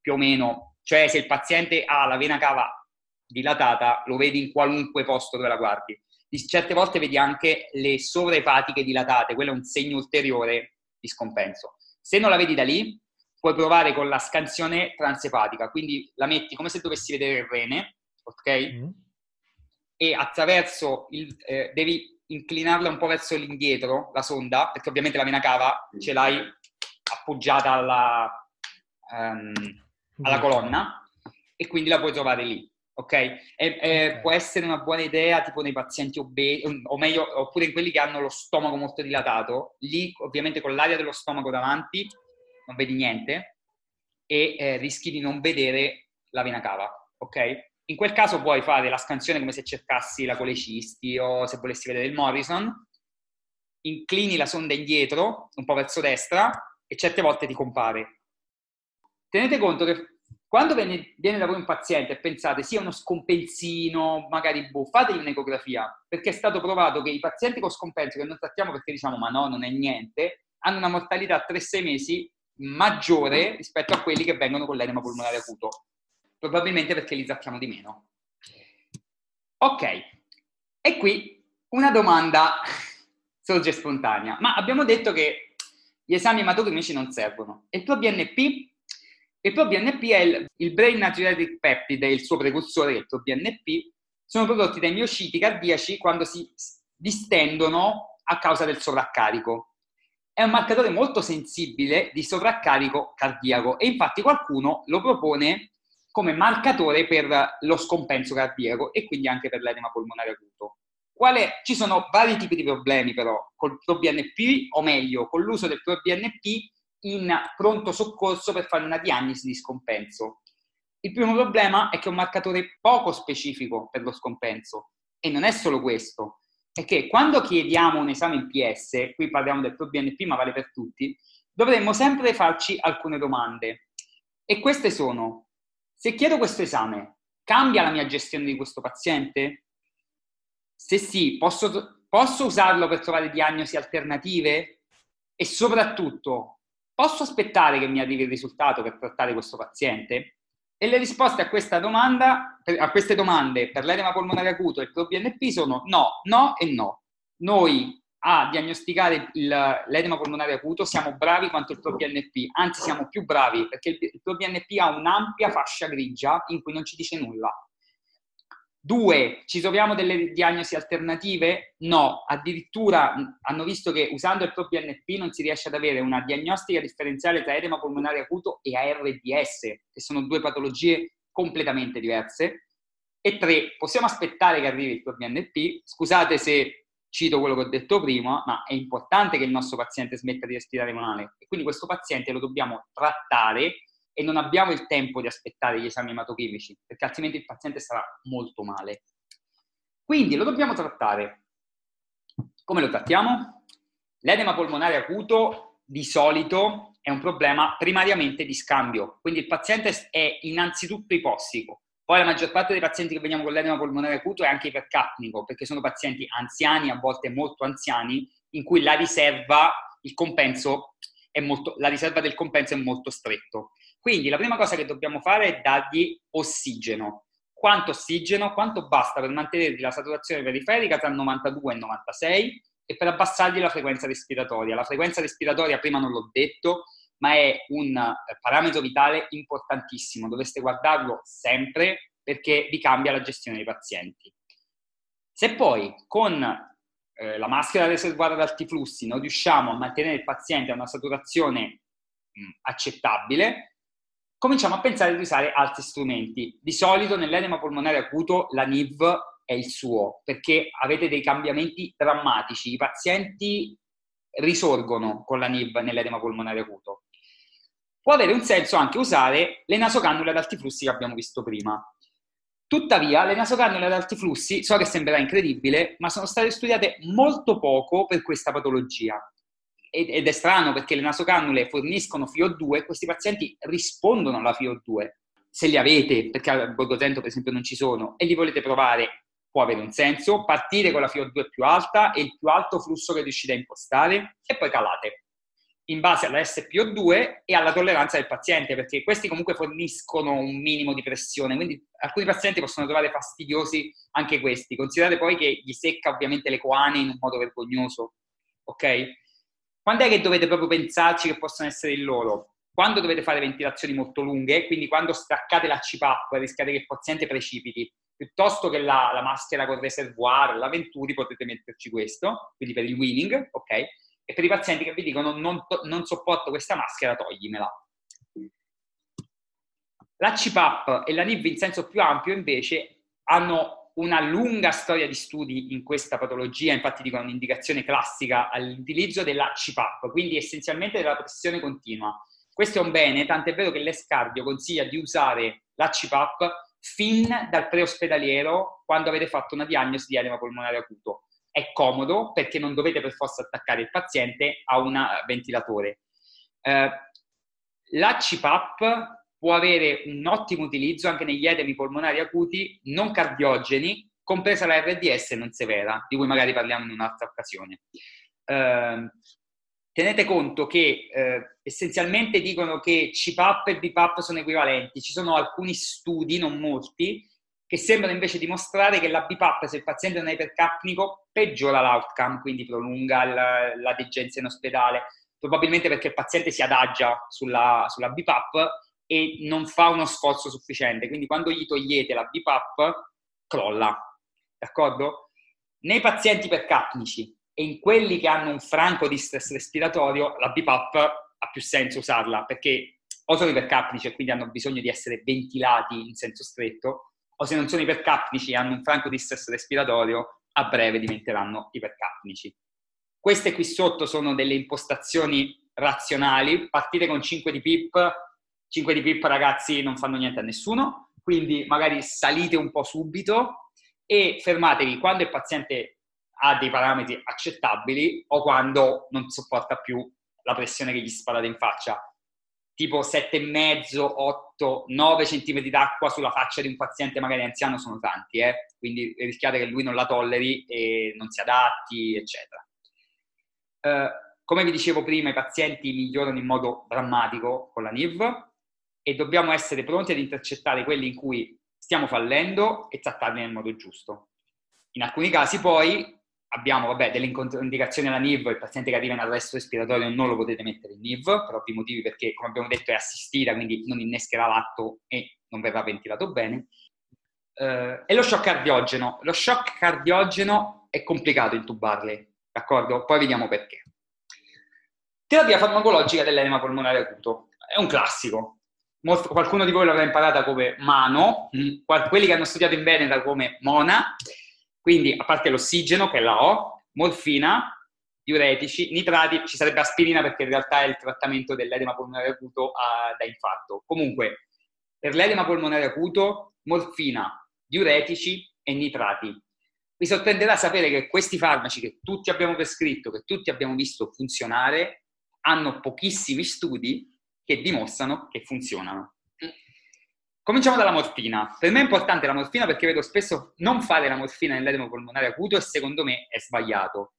Più o meno. Cioè, se il paziente ha la vena cava dilatata, lo vedi in qualunque posto dove la guardi. Certe volte vedi anche le sovraepatiche dilatate, quello è un segno ulteriore di scompenso. Se non la vedi da lì, puoi provare con la scansione transepatica, quindi la metti come se dovessi vedere il rene, ok? Mm. E attraverso devi inclinarla un po' verso l'indietro, la sonda, perché ovviamente la vena cava ce l'hai appoggiata alla colonna e quindi la puoi trovare lì, ok? Può essere una buona idea tipo nei pazienti obesi, o meglio, oppure in quelli che hanno lo stomaco molto dilatato, lì ovviamente con l'area dello stomaco davanti non vedi niente e rischi di non vedere la vena cava, ok? In quel caso puoi fare la scansione come se cercassi la colecisti o se volessi vedere il Morrison, inclini la sonda indietro, un po' verso destra, e certe volte ti compare. Tenete conto che quando viene da voi un paziente e pensate sia uno scompensino, magari fatevi un'ecografia, perché è stato provato che i pazienti con scompenso che non trattiamo perché diciamo ma no, non è niente, hanno una mortalità a 3-6 mesi maggiore rispetto a quelli che vengono con l'edema polmonare acuto. Probabilmente perché li trattiamo di meno. Ok, e qui una domanda sorge spontanea. Ma abbiamo detto che gli esami ematocrimici non servono. E il ProBNP? Il ProBNP è il Brain Natriuretic Peptide, il suo precursore, che è il ProBNP, sono prodotti dai miociti cardiaci quando si distendono a causa del sovraccarico. È un marcatore molto sensibile di sovraccarico cardiaco e infatti qualcuno lo propone come marcatore per lo scompenso cardiaco e quindi anche per l'edema polmonare acuto. Ci sono vari tipi di problemi però col ProBNP, o meglio con l'uso del ProBNP in pronto soccorso per fare una diagnosi di scompenso. Il primo problema è che è un marcatore poco specifico per lo scompenso e non è solo questo, è che quando chiediamo un esame in PS, qui parliamo del ProBNP ma vale per tutti, dovremmo sempre farci alcune domande e queste sono: se chiedo questo esame, cambia la mia gestione di questo paziente? Se sì, posso usarlo per trovare diagnosi alternative? e soprattutto posso aspettare che mi arrivi il risultato per trattare questo paziente? E le risposte a questa domanda, a queste domande per l'edema polmonare acuto e il ProBNP sono no, no e no. Noi a diagnosticare l'edema polmonare acuto siamo bravi quanto il ProBNP, anzi siamo più bravi, perché il ProBNP ha un'ampia fascia grigia in cui non ci dice nulla. 2. Ci troviamo delle diagnosi alternative? No, addirittura hanno visto che usando il ProBNP non si riesce ad avere una diagnostica differenziale tra edema polmonare acuto e ARDS, che sono due patologie completamente diverse. E 3. Possiamo aspettare che arrivi il ProBNP? Scusate se cito quello che ho detto prima, ma è importante che il nostro paziente smetta di respirare male. E quindi questo paziente lo dobbiamo trattare e non abbiamo il tempo di aspettare gli esami ematochimici, perché altrimenti il paziente sarà molto male. Quindi lo dobbiamo trattare. Come lo trattiamo? L'edema polmonare acuto di solito è un problema primariamente di scambio, quindi il paziente è innanzitutto ipossico. Poi la maggior parte dei pazienti che veniamo con l'edema polmonare acuto è anche ipercapnico, perché sono pazienti anziani, a volte molto anziani, in cui la riserva, il compenso è molto, la riserva del compenso è molto stretto. Quindi la prima cosa che dobbiamo fare è dargli ossigeno. Quanto ossigeno? Quanto basta per mantenergli la saturazione periferica tra 92 e 96 e per abbassargli la frequenza respiratoria. La frequenza respiratoria, prima non l'ho detto, ma è un parametro vitale importantissimo. Dovreste guardarlo sempre perché vi cambia la gestione dei pazienti. Se poi con la maschera riservata ad alti flussi non riusciamo a mantenere il paziente a una saturazione accettabile, cominciamo a pensare di usare altri strumenti. Di solito nell'edema polmonare acuto la NIV è il suo, perché avete dei cambiamenti drammatici. I pazienti risorgono con la NIV nell'edema polmonare acuto. Può avere un senso anche usare le nasocannule ad alti flussi che abbiamo visto prima. Tuttavia, le nasocannule ad alti flussi, so che sembrerà incredibile, ma sono state studiate molto poco per questa patologia. Ed è strano perché le nasocannule forniscono FIO2 e questi pazienti rispondono alla FIO2. Se li avete, perché a Borgo Trento per esempio non ci sono, e li volete provare, può avere un senso. Partire con la FIO2 più alta e il più alto flusso che riuscite a impostare e poi calate in base alla SPO2 e alla tolleranza del paziente, perché questi comunque forniscono un minimo di pressione, quindi alcuni pazienti possono trovare fastidiosi anche questi. Considerate poi che gli secca ovviamente le coane in un modo vergognoso, ok? Quando è che dovete proprio pensarci che possono essere il loro? Quando dovete fare ventilazioni molto lunghe, quindi quando staccate la CPAP rischiate che il paziente precipiti, piuttosto che la maschera con reservoir, la Venturi, potete metterci questo, quindi per il weaning, ok? E per i pazienti che vi dicono non sopporto questa maschera, toglimela. La CPAP e la NIV in senso più ampio invece hanno una lunga storia di studi in questa patologia, infatti dicono un'indicazione classica all'utilizzo della CPAP, quindi essenzialmente della pressione continua. Questo è un bene, tant'è vero che l'ESCardio consiglia di usare la CPAP fin dal preospedaliero quando avete fatto una diagnosi di edema polmonare acuto. È comodo perché non dovete per forza attaccare il paziente a un ventilatore. La CPAP può avere un ottimo utilizzo anche negli edemi polmonari acuti non cardiogeni, compresa la RDS non severa, di cui magari parliamo in un'altra occasione. Tenete conto che essenzialmente dicono che CPAP e BiPAP sono equivalenti, ci sono alcuni studi, non molti, che sembrano invece dimostrare che la BiPAP, se il paziente non è ipercapnico, peggiora l'outcome, quindi prolunga la degenza in ospedale, probabilmente perché il paziente si adagia sulla BiPAP e non fa uno sforzo sufficiente, quindi quando gli togliete la BiPAP crolla, d'accordo? Nei pazienti ipercapnici e in quelli che hanno un franco distress respiratorio, la BiPAP ha più senso usarla, perché o sono ipercapnici e quindi hanno bisogno di essere ventilati in senso stretto, o se non sono ipercapnici e hanno un franco distress respiratorio, a breve diventeranno ipercapnici. Queste qui sotto sono delle impostazioni razionali, partite con 5 di PIP, 5 di PIP, ragazzi, non fanno niente a nessuno, quindi magari salite un po' subito e fermatevi quando il paziente ha dei parametri accettabili o quando non sopporta più la pressione che gli sparate in faccia, tipo 7,5, 8, 9 centimetri d'acqua sulla faccia di un paziente magari anziano sono tanti, quindi rischiate che lui non la tolleri e non si adatti, eccetera. Come vi dicevo prima, i pazienti migliorano in modo drammatico con la NIV e dobbiamo essere pronti ad intercettare quelli in cui stiamo fallendo e trattarli nel modo giusto. In alcuni casi poi abbiamo delle controindicazioni alla NIV, il paziente che arriva in arresto respiratorio non lo potete mettere in NIV, per ovvi motivi, perché come abbiamo detto è assistita, quindi non innescherà l'atto e non verrà ventilato bene. E lo shock cardiogeno. Lo shock cardiogeno è complicato intubarli, d'accordo? Poi vediamo perché. Terapia farmacologica dell'edema polmonare acuto. È un classico. Qualcuno di voi l'avrà imparata come mano, quelli che hanno studiato in Veneta come mona, quindi a parte l'ossigeno, che è la O, morfina, diuretici, nitrati, ci sarebbe aspirina perché in realtà è il trattamento dell'edema polmonare acuto da infarto. Comunque, per l'edema polmonare acuto, morfina, diuretici e nitrati. Vi sorprenderà sapere che questi farmaci che tutti abbiamo prescritto, che tutti abbiamo visto funzionare, hanno pochissimi studi che dimostrano che funzionano. Cominciamo dalla morfina. Per me è importante la morfina perché vedo spesso non fare la morfina nell'edema polmonare acuto e secondo me è sbagliato.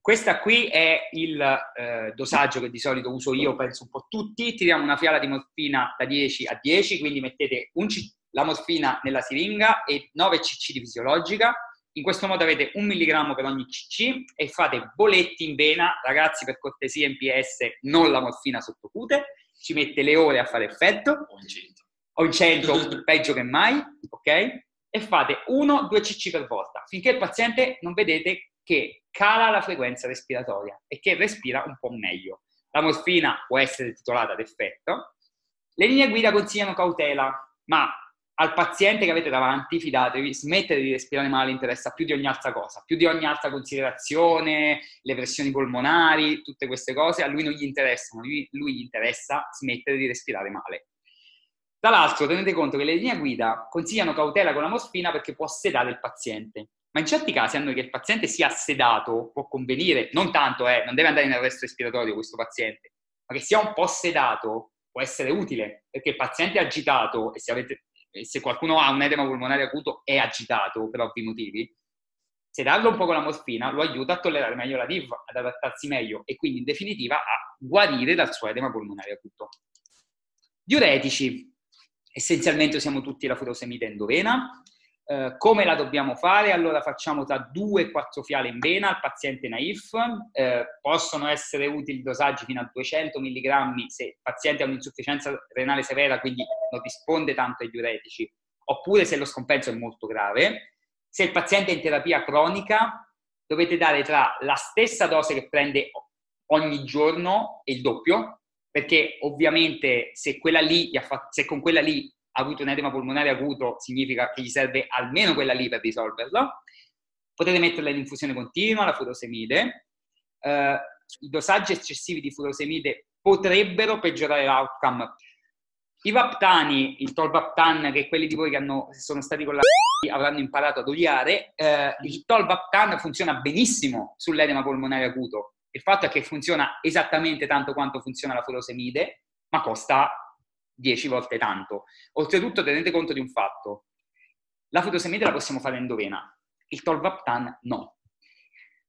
Questa qui è il dosaggio che di solito uso io, penso un po' tutti. Tiriamo una fiala di morfina da 10 a 10, quindi mettete la morfina nella siringa e 9 cc di fisiologica. In questo modo avete 1 milligrammo per ogni cc e fate boletti in vena. Ragazzi, per cortesia, NPS, non la morfina sottocute. Ci mette le ore a fare effetto. O in 100, peggio che mai, ok? E fate 1-2 cc per volta, finché il paziente non vedete che cala la frequenza respiratoria e che respira un po' meglio. La morfina può essere titolata ad effetto. Le linee guida consigliano cautela, ma al paziente che avete davanti, fidatevi, smettere di respirare male interessa più di ogni altra cosa, più di ogni altra considerazione, le pressioni polmonari, tutte queste cose, a lui non gli interessano, lui gli interessa smettere di respirare male. Tra l'altro tenete conto che le linee guida consigliano cautela con la morfina perché può sedare il paziente, ma in certi casi a noi che il paziente sia sedato può convenire, non tanto, non deve andare in arresto respiratorio questo paziente, ma che sia un po' sedato può essere utile, perché il paziente è agitato e se qualcuno ha un edema polmonare acuto è agitato per ovvi motivi, sedarlo un po' con la morfina lo aiuta a tollerare meglio la NIV, ad adattarsi meglio e quindi in definitiva a guarire dal suo edema polmonare acuto. Diuretici. Essenzialmente usiamo tutti la furosemide endovena. Come la dobbiamo fare? Allora facciamo tra 2 e 4 fiale in vena al paziente naif. Possono essere utili dosaggi fino a 200 mg se il paziente ha un'insufficienza renale severa, quindi non risponde tanto ai diuretici, oppure se lo scompenso è molto grave. Se il paziente è in terapia cronica, dovete dare tra la stessa dose che prende ogni giorno e il doppio, perché ovviamente se con quella lì ha avuto un edema polmonare acuto, significa che gli serve almeno quella lì per risolverlo. Potete metterla in infusione continua, la furosemide. I dosaggi eccessivi di furosemide potrebbero peggiorare l'outcome. I vaptani, il tolvaptan, che quelli di voi che sono stati con la avranno imparato ad odiare, il tolvaptan funziona benissimo sull'edema polmonare acuto. Il fatto è che funziona esattamente tanto quanto funziona la furosemide, ma costa 10 volte tanto. Oltretutto tenete conto di un fatto. La furosemide la possiamo fare endovena, il tolvaptan no.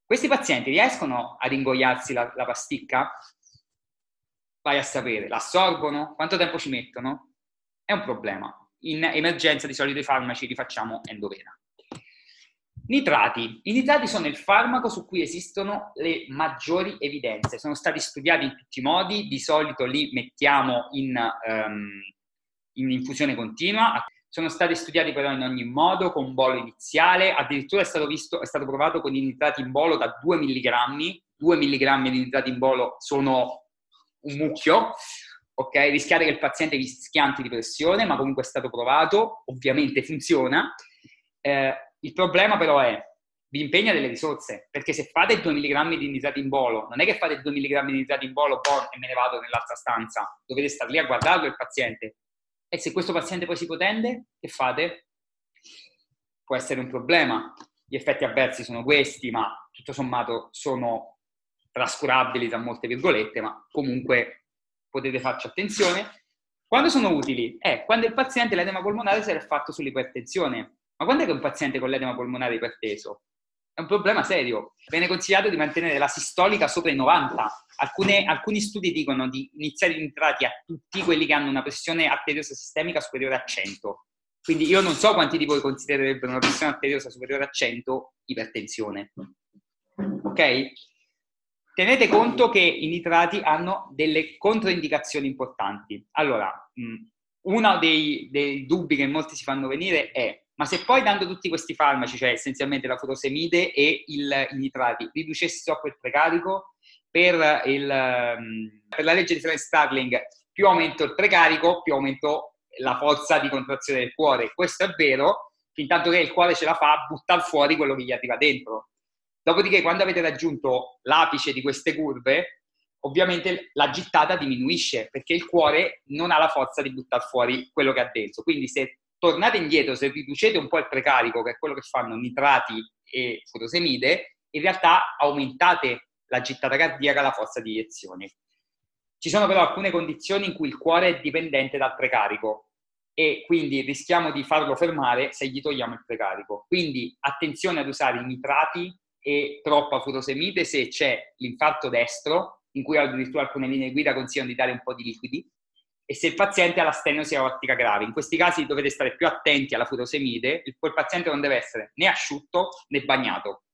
Questi pazienti riescono ad ingoiarsi la pasticca? Vai a sapere, la assorbono? Quanto tempo ci mettono? È un problema. In emergenza di solito i farmaci li facciamo endovena. Nitrati. I nitrati sono il farmaco su cui esistono le maggiori evidenze, sono stati studiati in tutti i modi, di solito li mettiamo in infusione continua, sono stati studiati però in ogni modo, con bolo iniziale, addirittura è stato provato con i nitrati in bolo da 2 milligrammi, 2 milligrammi di nitrati in bolo sono un mucchio, ok? Rischiate che il paziente vi schianti di pressione, ma comunque è stato provato, ovviamente funziona. Il problema però vi impegna delle risorse, perché se fate 2 mg di nitrati in bolo, non è che fate 2 mg di nitrati in bolo e me ne vado nell'altra stanza, dovete star lì a guardarlo il paziente. E se questo paziente poi si potende, che fate? Può essere un problema. Gli effetti avversi sono questi, ma tutto sommato sono trascurabili tra molte virgolette, ma comunque potete farci attenzione. Quando sono utili? Quando il paziente l'edema polmonare si era fatto sull'ipertensione. Ma quando è che un paziente con l'edema polmonare iperteso è un problema serio. Viene consigliato di mantenere la sistolica sopra i 90. Alcuni studi dicono di iniziare gli entrati a tutti quelli che hanno una pressione arteriosa sistemica superiore a 100. Quindi io non so quanti di voi considererebbero una pressione arteriosa superiore a 100 ipertensione. Ok? Tenete conto che i nitrati hanno delle controindicazioni importanti. Allora, uno dei dubbi che molti si fanno venire è: ma se poi dando tutti questi farmaci, cioè essenzialmente la furosemide e i nitrati, riducessero a quel precarico, per la legge di Flynn-Starling, più aumento il precarico, più aumento la forza di contrazione del cuore. Questo è vero, fintanto che il cuore ce la fa, butta fuori quello che gli arriva dentro. Dopodiché, quando avete raggiunto l'apice di queste curve, ovviamente la gittata diminuisce, perché il cuore non ha la forza di buttare fuori quello che ha dentro. Quindi se tornate indietro, se riducete un po' il precarico, che è quello che fanno nitrati e furosemide, in realtà aumentate la gittata cardiaca, la forza di iniezione. Ci sono però alcune condizioni in cui il cuore è dipendente dal precarico e quindi rischiamo di farlo fermare se gli togliamo il precarico. Quindi attenzione ad usare i nitrati e troppa furosemide se c'è l'infarto destro, in cui addirittura alcune linee guida consigliano di dare un po' di liquidi, e se il paziente ha la stenosi aortica grave. In questi casi dovete stare più attenti alla furosemide, il paziente non deve essere né asciutto né bagnato,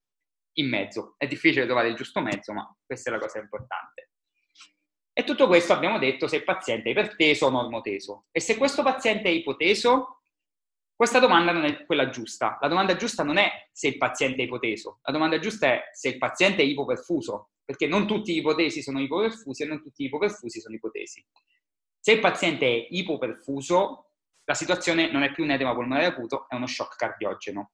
in mezzo. È difficile trovare il giusto mezzo, ma questa è la cosa importante. E tutto questo abbiamo detto se il paziente è iperteso o normoteso. E se questo paziente è ipoteso, questa domanda non è quella giusta. La domanda giusta non è se il paziente è ipoteso, la domanda giusta è se il paziente è ipoperfuso, perché non tutti gli ipotesi sono ipoperfusi e non tutti gli ipoperfusi sono ipotesi. Se il paziente è ipoperfuso, la situazione non è più un edema polmonare acuto, è uno shock cardiogeno.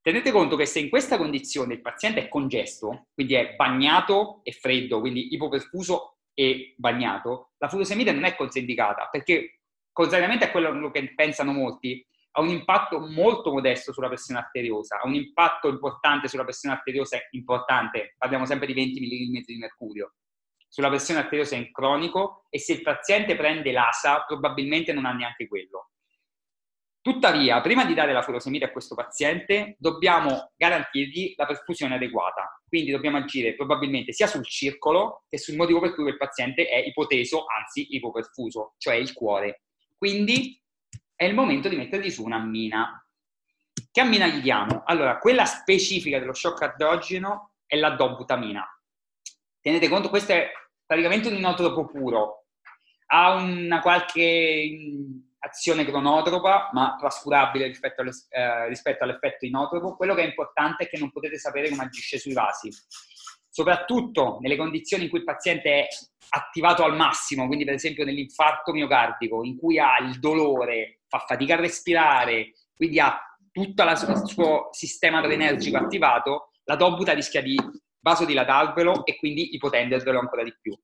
Tenete conto che se in questa condizione il paziente è congesto, quindi è bagnato e freddo, quindi ipoperfuso e bagnato, la furosemide non è consigliata, perché, contrariamente a quello che pensano molti, ha un impatto molto modesto sulla pressione arteriosa, ha un impatto importante sulla pressione arteriosa importante, parliamo sempre di 20 mm di mercurio, sulla pressione arteriosa in cronico, e se il paziente prende l'ASA probabilmente non ha neanche quello. Tuttavia, prima di dare la furosemide a questo paziente, dobbiamo garantirgli la perfusione adeguata. Quindi dobbiamo agire probabilmente sia sul circolo che sul motivo per cui quel paziente è ipoteso, anzi ipoperfuso, cioè il cuore. Quindi è il momento di mettergli su un'ammina. Che ammina gli diamo? Allora, quella specifica dello shock cardiogeno è la dobutamina. Tenete conto, questo è praticamente un inotropo puro. Ha una qualche azione cronotropa, ma trascurabile rispetto all'effetto inotropo. Quello che è importante è che non potete sapere come agisce sui vasi. Soprattutto nelle condizioni in cui il paziente è attivato al massimo, quindi per esempio nell'infarto miocardico, in cui ha il dolore, fa fatica a respirare, quindi ha tutto il suo sistema adrenergico attivato, la dobuta rischia di vasodilatarvelo e quindi ipotendervelo ancora di più.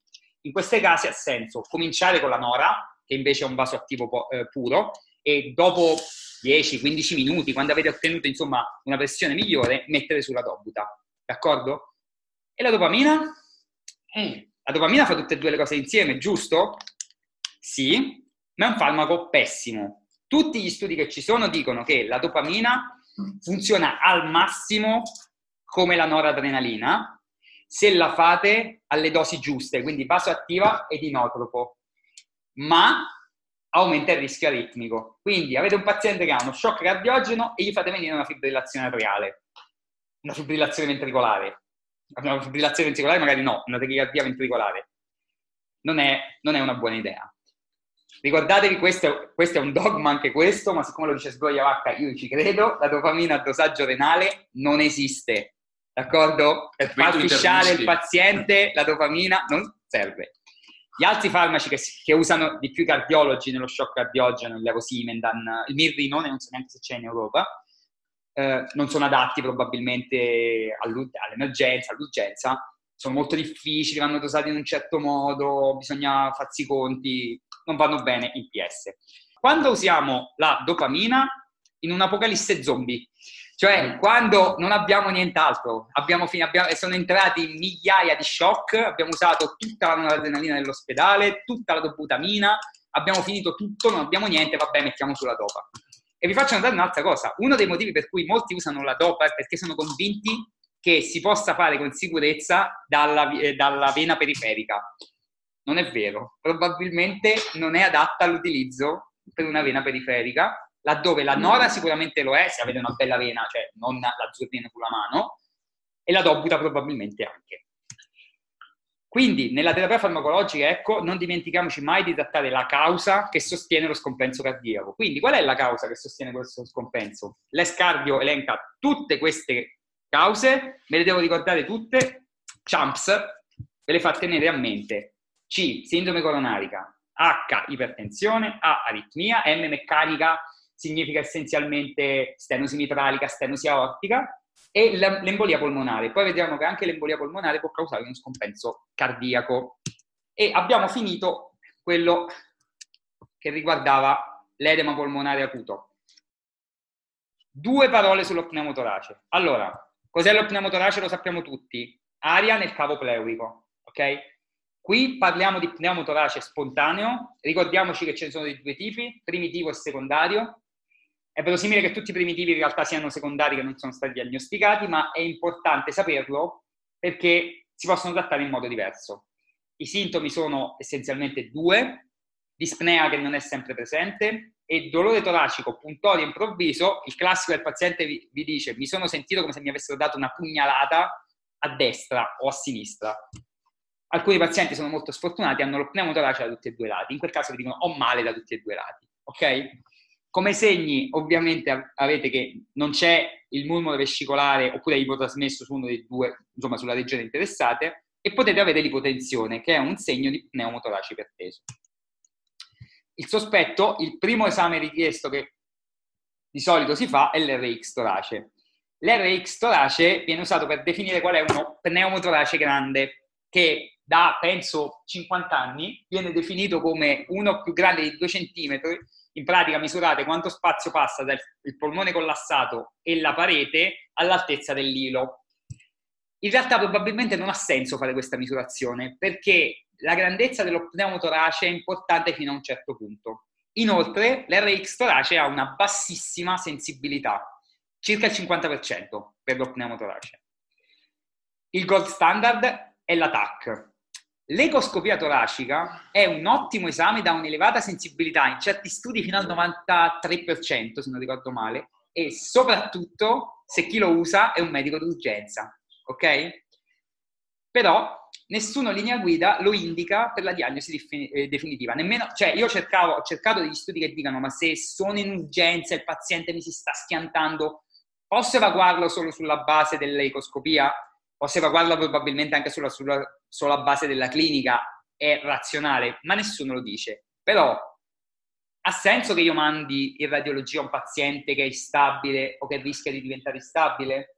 In questi casi ha senso cominciare con la nora, che invece è un vaso attivo puro, e dopo 10-15 minuti, quando avete ottenuto insomma una pressione migliore, mettere sulla dobuta. D'accordo? E la dopamina? La dopamina fa tutte e due le cose insieme, giusto? Sì, ma è un farmaco pessimo. Tutti gli studi che ci sono dicono che la dopamina funziona al massimo come la noradrenalina, se la fate alle dosi giuste, quindi vasoattiva ed inotropo, ma aumenta il rischio aritmico. Quindi avete un paziente che ha uno shock cardiogeno e gli fate venire una fibrillazione atriale, una fibrillazione ventricolare. Una fibrillazione ventricolare magari no, una tachicardia ventricolare. Non è una buona idea. Ricordatevi, questo è un dogma anche questo, ma siccome lo dice Sgogliavacca io ci credo, la dopamina a dosaggio renale non esiste. D'accordo? Per far fisciare il paziente la dopamina non serve. Gli altri farmaci che usano di più i cardiologi nello shock cardiogeno, il levosimendan, il mirrinone, non so neanche se c'è in Europa, non sono adatti probabilmente all'urgenza, sono molto difficili, vanno dosati in un certo modo, bisogna farsi i conti, non vanno bene in PS. Quando usiamo la dopamina in un'apocalisse zombie, cioè quando non abbiamo nient'altro, sono entrati migliaia di shock, abbiamo usato tutta la noradrenalina dell'ospedale, tutta la dobutamina, abbiamo finito tutto, non abbiamo niente, vabbè, mettiamo sulla dopa. E vi faccio notare un'altra cosa. Uno dei motivi per cui molti usano la dopa è perché sono convinti che si possa fare con sicurezza dalla vena periferica. Non è vero. Probabilmente non è adatta all'utilizzo per una vena periferica, laddove la nora sicuramente lo è, se avete una bella vena, cioè non l'azzurrina sulla mano, e la dobuta probabilmente anche. Quindi, nella terapia farmacologica, ecco, non dimentichiamoci mai di trattare la causa che sostiene lo scompenso cardiaco. Quindi, qual è la causa che sostiene questo scompenso? L'escardio elenca tutte queste cause, me le devo ricordare tutte, CHAMPS, ve le fa tenere a mente. C, sindrome coronarica, H, ipertensione, A, aritmia, M, meccanica, significa essenzialmente stenosi mitralica, stenosi aortica, e l'embolia polmonare. Poi vediamo che anche l'embolia polmonare può causare uno scompenso cardiaco. E abbiamo finito quello che riguardava l'edema polmonare acuto. Due parole sullo pneumotorace. Allora, cos'è lo pneumotorace? Lo sappiamo tutti. Aria nel cavo pleurico, ok? Qui parliamo di pneumotorace spontaneo. Ricordiamoci che ce ne sono di due tipi, primitivo e secondario. È verosimile che tutti i primitivi in realtà siano secondari che non sono stati diagnosticati, ma è importante saperlo perché si possono trattare in modo diverso. I sintomi sono essenzialmente due: dispnea che non è sempre presente e dolore toracico puntorio improvviso. Il classico del paziente vi dice: mi sono sentito come se mi avessero dato una pugnalata a destra o a sinistra. Alcuni pazienti sono molto sfortunati, hanno lo pneumotorace da tutti e due i lati. In quel caso vi dicono ho male da tutti e due i lati, ok? Come segni, ovviamente, avete che non c'è il murmure vescicolare oppure ipotrasmesso su uno dei due, insomma, sulla regione interessate, e potete avere l'ipotensione, che è un segno di pneumotorace iperteso. Il sospetto, il primo esame richiesto che di solito si fa è l'RX torace. L'RX torace viene usato per definire qual è uno pneumotorace grande, che da, penso, 50 anni viene definito come uno più grande di 2 centimetri. In pratica misurate quanto spazio passa dal polmone collassato e la parete all'altezza dell'ilo. In realtà probabilmente non ha senso fare questa misurazione perché la grandezza dello pneumotorace è importante fino a un certo punto. Inoltre l'RX torace ha una bassissima sensibilità, circa il 50% per lo pneumotorace. Il gold standard è la TAC. L'ecoscopia toracica è un ottimo esame da un'elevata sensibilità, in certi studi fino al 93%, se non ricordo male, e soprattutto se chi lo usa è un medico d'urgenza, ok? Però nessuna linea guida lo indica per la diagnosi definitiva, nemmeno, cioè io ho cercato degli studi che dicano ma se sono in urgenza e il paziente mi si sta schiantando, posso evacuarlo solo sulla base dell'ecoscopia? Posso evacuarlo probabilmente anche sulla base della clinica, è razionale, ma nessuno lo dice. Però ha senso che io mandi in radiologia un paziente che è instabile o che rischia di diventare instabile?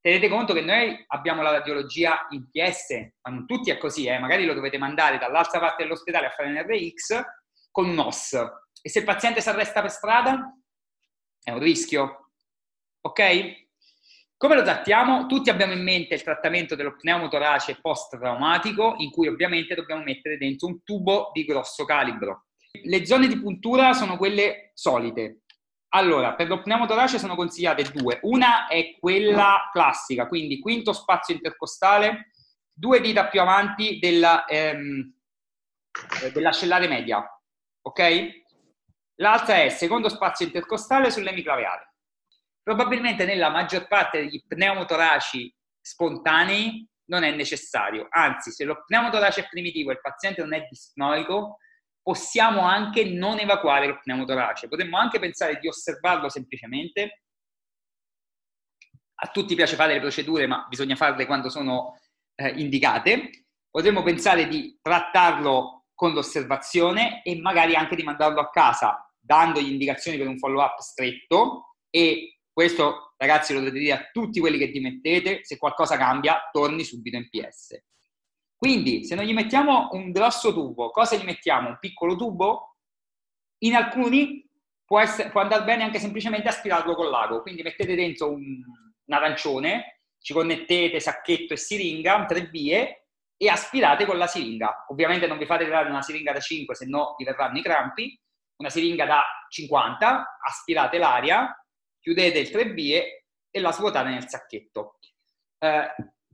Tenete conto che noi abbiamo la radiologia in PS, ma non tutti è così, magari lo dovete mandare dall'altra parte dell'ospedale a fare un RX con un OS. E se il paziente si arresta per strada? È un rischio, ok? Come lo trattiamo? Tutti abbiamo in mente il trattamento dello pneumotorace post-traumatico, in cui ovviamente dobbiamo mettere dentro un tubo di grosso calibro. Le zone di puntura sono quelle solite. Allora, per lo pneumotorace sono consigliate due. Una è quella classica, quindi quinto spazio intercostale, 2 dita più avanti dell'ascellare media, ok? L'altra è secondo spazio intercostale sull'emiclaviale. Probabilmente nella maggior parte degli pneumotoraci spontanei non è necessario. Anzi, se lo pneumotorace è primitivo e il paziente non è dispnoico, possiamo anche non evacuare lo pneumotorace. Potremmo anche pensare di osservarlo semplicemente. A tutti piace fare le procedure, ma bisogna farle quando sono indicate. Potremmo pensare di trattarlo con l'osservazione e magari anche di mandarlo a casa, dandogli indicazioni per un follow-up stretto e... Questo, ragazzi, lo dovete dire a tutti quelli che dimettete, se qualcosa cambia, torni subito in PS. Quindi, se non gli mettiamo un grosso tubo, cosa gli mettiamo? Un piccolo tubo? In alcuni può andare bene anche semplicemente aspirarlo con l'ago. Quindi mettete dentro un arancione, ci connettete sacchetto e siringa, 3 vie, e aspirate con la siringa. Ovviamente non vi fate dare una siringa da 5, se no vi verranno i crampi. una siringa da 50, aspirate l'aria, chiudete il tre vie e la svuotate nel sacchetto.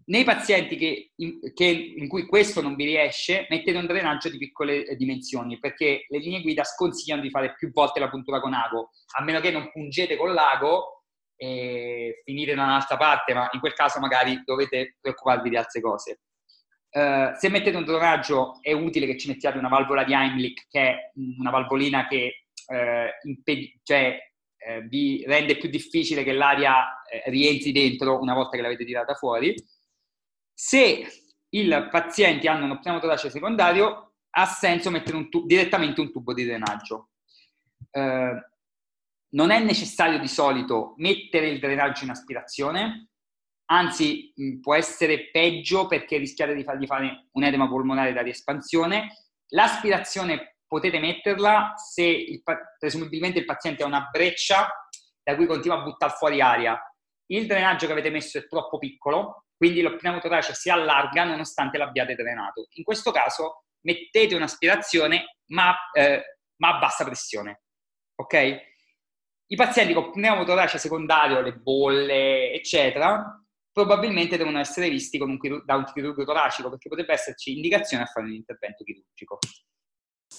Nei pazienti in cui questo non vi riesce, mettete un drenaggio di piccole dimensioni, perché le linee guida sconsigliano di fare più volte la puntura con ago, a meno che non pungete con l'ago e finite da un'altra parte, ma in quel caso magari dovete preoccuparvi di altre cose. Se mettete un drenaggio è utile che ci mettiate una valvola di Heimlich, che è una valvolina che vi rende più difficile che l'aria rientri dentro una volta che l'avete tirata fuori. Se il paziente ha un pneumotorace secondario, ha senso mettere direttamente un tubo di drenaggio. Non è necessario di solito mettere il drenaggio in aspirazione, anzi può essere peggio, perché rischiate di fargli fare un edema polmonare da riespansione. L'aspirazione potete metterla se presumibilmente il paziente ha una breccia da cui continua a buttare fuori aria. Il drenaggio che avete messo è troppo piccolo, quindi lo pneumotorace si allarga nonostante l'abbiate drenato. In questo caso mettete un'aspirazione ma a bassa pressione, ok? I pazienti con pneumotorace secondario, le bolle, eccetera, probabilmente devono essere visti con da un chirurgo toracico, perché potrebbe esserci indicazione a fare un intervento chirurgico.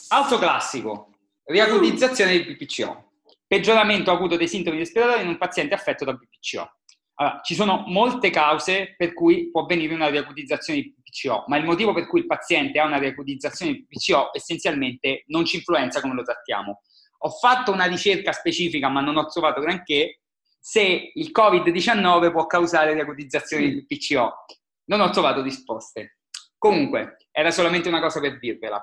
Altro classico, riacutizzazione del BPCO, peggioramento acuto dei sintomi respiratori in un paziente affetto da BPCO. Allora, ci sono molte cause per cui può avvenire una riacutizzazione di BPCO, ma il motivo per cui il paziente ha una riacutizzazione di BPCO essenzialmente non ci influenza come lo trattiamo. Ho fatto una ricerca specifica, ma non ho trovato granché, se il Covid-19 può causare riacutizzazione di PCO. Non ho trovato risposte. Comunque, era solamente una cosa per dirvela.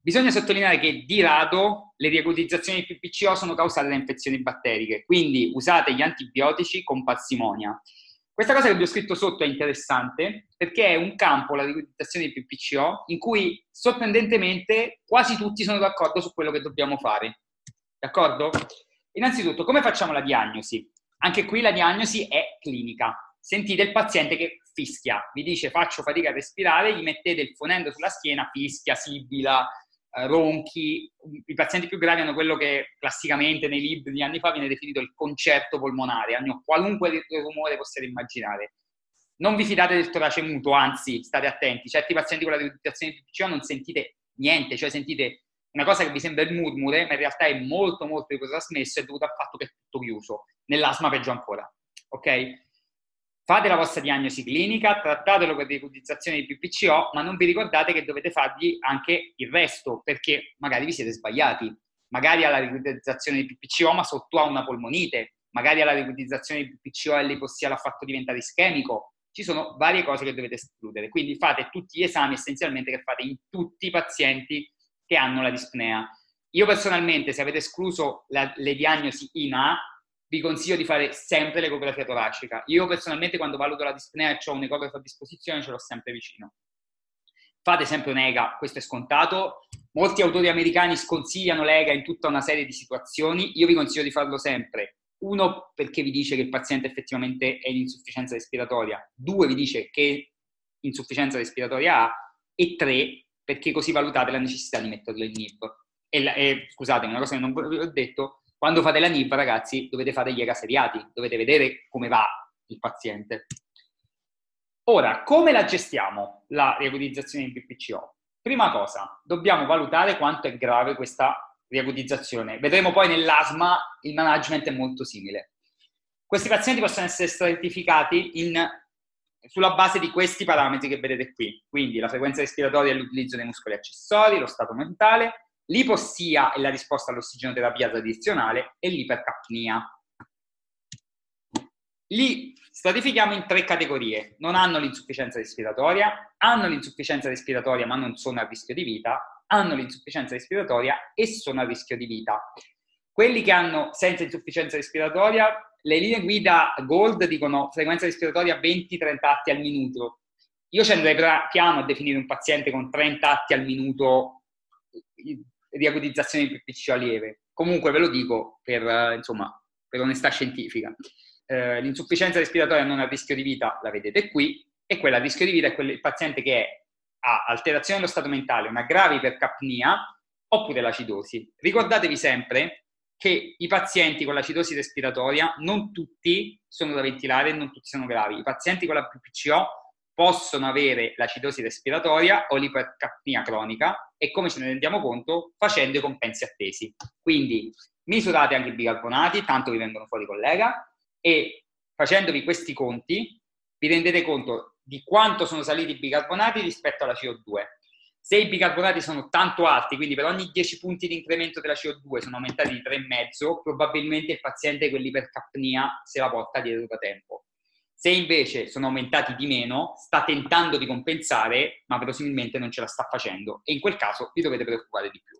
Bisogna sottolineare che di rado le riacutizzazioni di PCO sono causate da infezioni batteriche, quindi usate gli antibiotici con parsimonia. Questa cosa che vi ho scritto sotto è interessante, perché è un campo, la riacutizzazione di BPCO, in cui sorprendentemente quasi tutti sono d'accordo su quello che dobbiamo fare. D'accordo? Innanzitutto, come facciamo la diagnosi? Anche qui la diagnosi è clinica. Sentite il paziente che fischia, vi dice faccio fatica a respirare, gli mettete il fonendo sulla schiena, fischia, sibila, ronchi. I pazienti più gravi hanno quello che classicamente nei libri di anni fa viene definito il concerto polmonare, hanno qualunque rumore possiate immaginare. Non vi fidate del torace muto, anzi state attenti, certi pazienti con la riacutizzazione di PCO non sentite niente, cioè sentite una cosa che vi sembra il murmure, ma in realtà è molto molto ritrasmesso, è dovuto al fatto che è tutto chiuso, nell'asma peggio ancora, ok? Fate la vostra diagnosi clinica, trattatelo per riacutizzazione di PCO, ma non vi ricordate che dovete fargli anche il resto, perché magari vi siete sbagliati. Magari alla riacutizzazione di PCO, ma sotto a una polmonite. Magari alla riacutizzazione di PCO e l'ipossia l'ha fatto diventare ischemico. Ci sono varie cose che dovete escludere. Quindi fate tutti gli esami essenzialmente che fate in tutti i pazienti che hanno la dispnea. Io personalmente, se avete escluso le diagnosi INA, vi consiglio di fare sempre l'ecografia toracica. Io personalmente quando valuto la dispnea e ho un ecografo a disposizione, ce l'ho sempre vicino. Fate sempre un'EGA, questo è scontato. Molti autori americani sconsigliano l'EGA in tutta una serie di situazioni. Io vi consiglio di farlo sempre. 1, perché vi dice che il paziente effettivamente è in insufficienza respiratoria. 2, vi dice che insufficienza respiratoria ha. E 3, perché così valutate la necessità di metterlo in NIV. Scusate, una cosa che non vi ho detto. Quando fate la NIV, ragazzi, dovete fare gli EGA seriati, dovete vedere come va il paziente. Ora, come la gestiamo, la riacutizzazione di BPCO? Prima cosa, dobbiamo valutare quanto è grave questa riacutizzazione. Vedremo poi nell'asma, il management è molto simile. Questi pazienti possono essere stratificati sulla base di questi parametri che vedete qui. Quindi la frequenza respiratoria e l'utilizzo dei muscoli accessori, lo stato mentale, l'ipossia e la risposta all'ossigenoterapia tradizionale e l'ipercapnia. Li stratifichiamo in 3 categorie. Non hanno l'insufficienza respiratoria, hanno l'insufficienza respiratoria ma non sono a rischio di vita, hanno l'insufficienza respiratoria e sono a rischio di vita. Quelli che hanno senza insufficienza respiratoria, le linee guida GOLD dicono frequenza respiratoria 20-30 atti al minuto. Io ci andrei piano a definire un paziente con 30 atti al minuto riacutizzazione di PCO lieve. Comunque ve lo dico per onestà scientifica. L'insufficienza respiratoria non a rischio di vita la vedete qui, e quella a rischio di vita è il paziente che ha alterazione dello stato mentale, una grave ipercapnia, oppure l'acidosi. Ricordatevi sempre che i pazienti con l'acidosi respiratoria non tutti sono da ventilare, non tutti sono gravi. I pazienti con la BPCO possono avere l'acidosi respiratoria o l'ipercapnia cronica, e come ce ne rendiamo conto? Facendo i compensi attesi. Quindi misurate anche i bicarbonati, tanto vi vengono fuori collega, e facendovi questi conti vi rendete conto di quanto sono saliti i bicarbonati rispetto alla CO2. Se i bicarbonati sono tanto alti, quindi per ogni 10 punti di incremento della CO2 sono aumentati di 3,5, probabilmente il paziente con l'ipercapnia se la porta dietro da tempo. Se invece sono aumentati di meno, sta tentando di compensare, ma verosimilmente non ce la sta facendo, e in quel caso vi dovete preoccupare di più.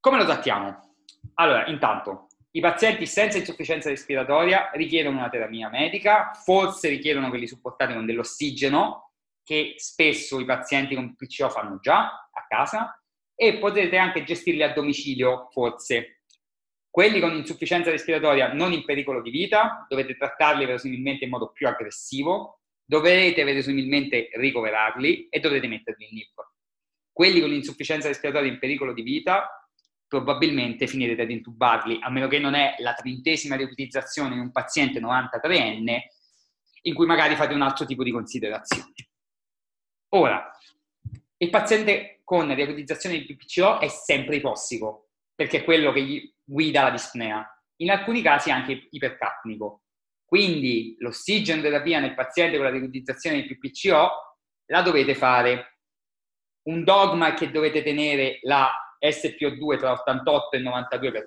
Come lo trattiamo? Allora, intanto, i pazienti senza insufficienza respiratoria richiedono una terapia medica, forse richiedono che li supportate con dell'ossigeno, che spesso i pazienti con PCO fanno già a casa, e potete anche gestirli a domicilio, forse. Quelli con insufficienza respiratoria non in pericolo di vita, dovete trattarli verosimilmente in modo più aggressivo, dovrete verosimilmente ricoverarli e dovrete metterli in NIV. Quelli con insufficienza respiratoria in pericolo di vita, probabilmente finirete ad intubarli, a meno che non è la 30ª riutilizzazione in un paziente 93enne, in cui magari fate un altro tipo di considerazione. Ora, il paziente con riutilizzazione di BPCO è sempre ipossico, perché è quello che gli guida la dispnea, in alcuni casi anche ipercapnico. Quindi l'ossigenoterapia nel paziente con la riutilizzazione di PPCO la dovete fare. Un dogma è che dovete tenere la SPO2 tra 88 e 92%.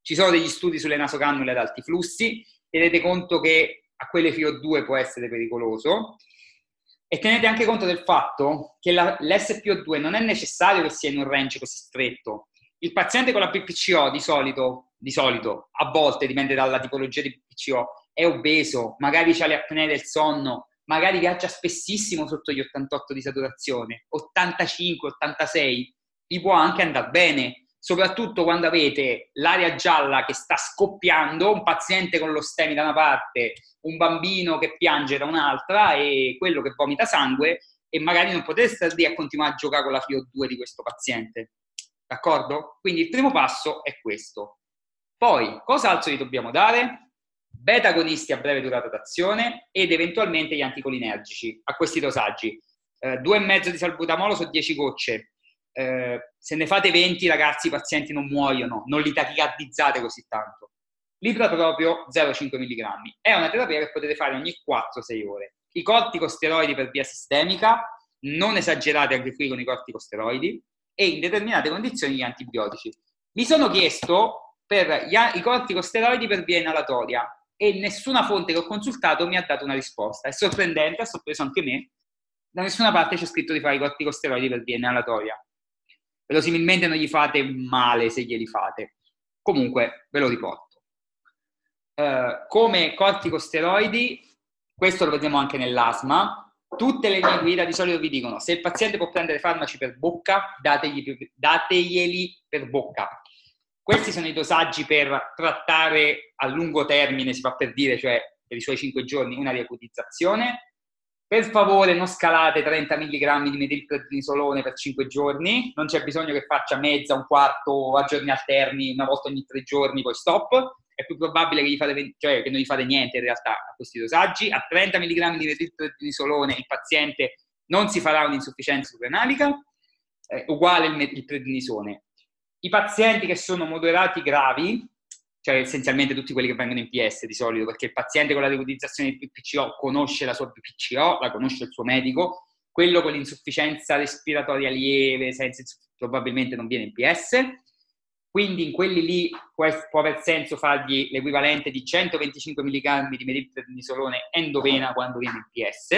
Ci sono degli studi sulle nasocannule ad alti flussi, tenete conto che a quelle FIO2 può essere pericoloso, e tenete anche conto del fatto che l'SPO2 non è necessario che sia in un range così stretto. Il paziente con la BPCO di solito, a volte dipende dalla tipologia di BPCO, è obeso, magari ha le apnee del sonno, magari viaggia spessissimo sotto gli 88 di saturazione, 85, 86, vi può anche andare bene, soprattutto quando avete l'area gialla che sta scoppiando, un paziente con lo stemi da una parte, un bambino che piange da un'altra e quello che vomita sangue, e magari non potete stare lì a continuare a giocare con la FIO2 di questo paziente. D'accordo? Quindi il primo passo è questo. Poi, cos'altro gli dobbiamo dare? Beta agonisti a breve durata d'azione ed eventualmente gli anticolinergici a questi dosaggi. 2,5 di salbutamolo su 10 gocce. Se ne fate 20, ragazzi, i pazienti non muoiono, non li tachicardizzate così tanto. L'iprotropio 0,5 mg. È una terapia che potete fare ogni 4-6 ore. I corticosteroidi per via sistemica, non esagerate anche qui con i corticosteroidi, e in determinate condizioni gli antibiotici. Mi sono chiesto per i corticosteroidi per via inalatoria e nessuna fonte che ho consultato mi ha dato una risposta. È sorprendente, ha sorpreso anche me. Da nessuna parte c'è scritto di fare i corticosteroidi per via inalatoria. Verosimilmente non gli fate male se glieli fate. Comunque, ve lo riporto. Come corticosteroidi, questo lo vediamo anche nell'asma, tutte le mie guida di solito vi dicono: se il paziente può prendere farmaci per bocca, dateglieli per bocca. Questi sono i dosaggi per trattare a lungo termine, si fa per dire, cioè per i suoi 5 giorni, una riacutizzazione. Per favore non scalate 30 mg di metilprednisolone per 5 giorni, non c'è bisogno che faccia mezza, un quarto, a giorni alterni, una volta ogni 3 giorni, poi stop. È più probabile che, che non gli fate niente in realtà a questi dosaggi. A 30 mg di metilprednisolone il paziente non si farà un'insufficienza surrenalica, uguale il metilprednisone. I pazienti che sono moderati gravi, cioè essenzialmente tutti quelli che vengono in PS di solito, perché il paziente con la riacutizzazione di BPCO conosce la sua BPCO, la conosce il suo medico, quello con l'insufficienza respiratoria lieve probabilmente non viene in PS. Quindi in quelli lì può aver senso fargli l'equivalente di 125 mg di metilprednisolone endovena quando viene in PS,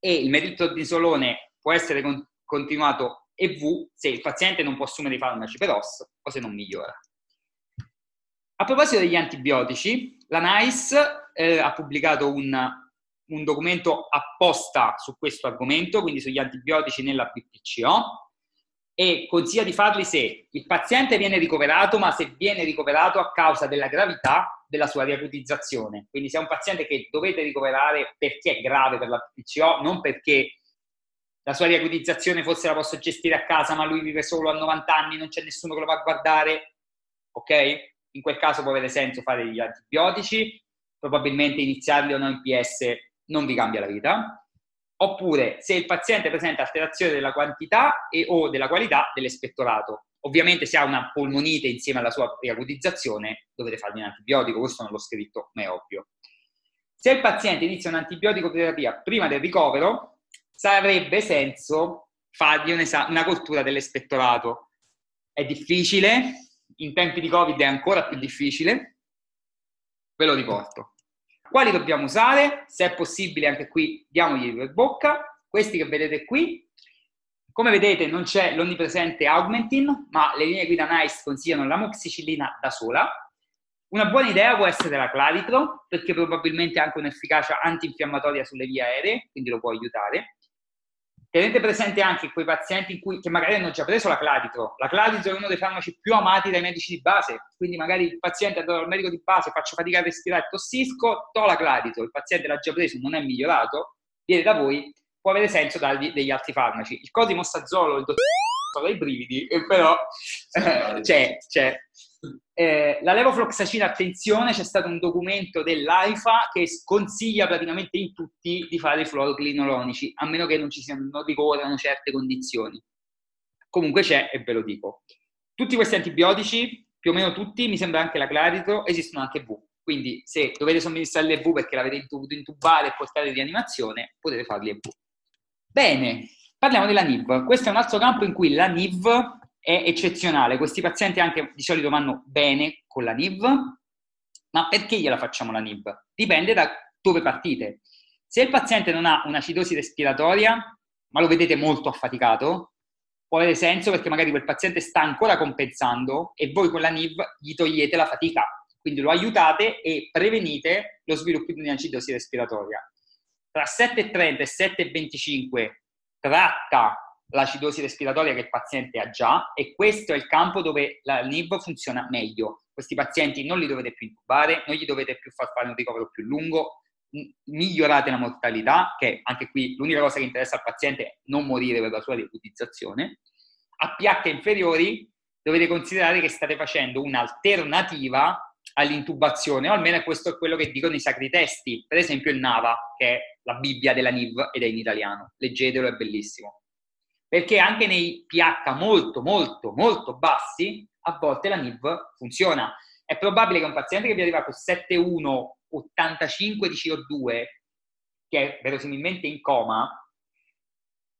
e il metilprednisolone può essere continuato EV se il paziente non può assumere i farmaci per OS o se non migliora. A proposito degli antibiotici, la NICE ha pubblicato un documento apposta su questo argomento, quindi sugli antibiotici nella BPCO, e consiglia di farli se il paziente viene ricoverato, ma se viene ricoverato a causa della gravità della sua riacutizzazione. Quindi se è un paziente che dovete ricoverare perché è grave per la BPCO, non perché la sua riacutizzazione forse la posso gestire a casa, ma lui vive solo a 90 anni, non c'è nessuno che lo va a guardare, ok? In quel caso può avere senso fare gli antibiotici, probabilmente iniziarli o no in PS non vi cambia la vita. Oppure se il paziente presenta alterazione della quantità e o della qualità dell'espettorato. Ovviamente se ha una polmonite insieme alla sua riacutizzazione dovete fargli un antibiotico, questo non l'ho scritto, ma è ovvio. Se il paziente inizia un'antibiotico terapia prima del ricovero, sarebbe senso fargli una coltura dell'espettorato. È difficile, in tempi di Covid è ancora più difficile, ve lo riporto. Quali dobbiamo usare? Se è possibile anche qui diamogli per bocca, questi che vedete qui. Come vedete non c'è l'onnipresente Augmentin, ma le linee guida NICE consigliano l'amoxicillina da sola. Una buona idea può essere la Claritro, perché probabilmente ha anche un'efficacia antinfiammatoria sulle vie aeree, quindi lo può aiutare. Tenete presente anche quei pazienti che magari hanno già preso la Claritro. La Claritro è uno dei farmaci più amati dai medici di base, quindi magari il paziente è andato al medico di base, faccio fatica a respirare, tossisco, to la Claritro. Il paziente l'ha già preso, non è migliorato, viene da voi, può avere senso dargli degli altri farmaci. Il cosimostazzolo, il dottor dai brividi, però c'è. La levofloxacina, attenzione, c'è stato un documento dell'AIFA che sconsiglia praticamente in tutti di fare i fluoroclinolonici, a meno che non ci siano, ricorrano certe condizioni. Comunque c'è, e ve lo dico. Tutti questi antibiotici, più o meno tutti, mi sembra anche la Claritro, esistono anche V. Quindi se dovete somministrare l'EV perché l'avete dovuto intubare e portare in rianimazione, potete farli EV. Bene, parliamo della NIV. Questo è un altro campo in cui la NIV è eccezionale. Questi pazienti anche di solito vanno bene con la NIV, ma perché gliela facciamo la NIV? Dipende da dove partite. Se il paziente non ha un'acidosi respiratoria, ma lo vedete molto affaticato, può avere senso perché magari quel paziente sta ancora compensando e voi con la NIV gli togliete la fatica, quindi lo aiutate e prevenite lo sviluppo di un'acidosi respiratoria. Tra 7,30 e 7,25 tratta l'acidosi respiratoria che il paziente ha già, e questo è il campo dove la NIV funziona meglio. Questi pazienti non li dovete più intubare, non gli dovete più far fare un ricovero più lungo, migliorate la mortalità, che anche qui l'unica cosa che interessa al paziente è non morire per la sua riacutizzazione. A pH inferiori dovete considerare che state facendo un'alternativa all'intubazione, o almeno questo è quello che dicono i sacri testi, per esempio il NAVA, che è la Bibbia della NIV ed è in italiano, leggetelo, è bellissimo. Perché anche nei pH molto, molto, molto bassi, a volte la NIV funziona. È probabile che un paziente che vi arriva con 7,1, 85 di CO2, che è verosimilmente in coma,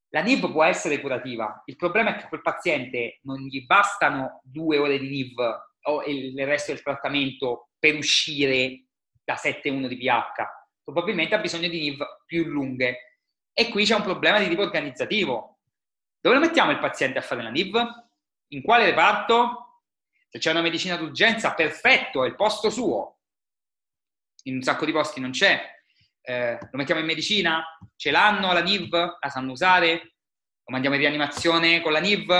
la NIV può essere curativa. Il problema è che quel paziente non gli bastano 2 ore di NIV o il resto del trattamento per uscire da 7,1 di pH. Probabilmente ha bisogno di NIV più lunghe. E qui c'è un problema di tipo organizzativo. Dove lo mettiamo il paziente a fare la NIV? In quale reparto? Se c'è una medicina d'urgenza, perfetto, è il posto suo. In un sacco di posti non c'è. Lo mettiamo in medicina? Ce l'hanno la NIV? La sanno usare? Lo mandiamo in rianimazione con la NIV?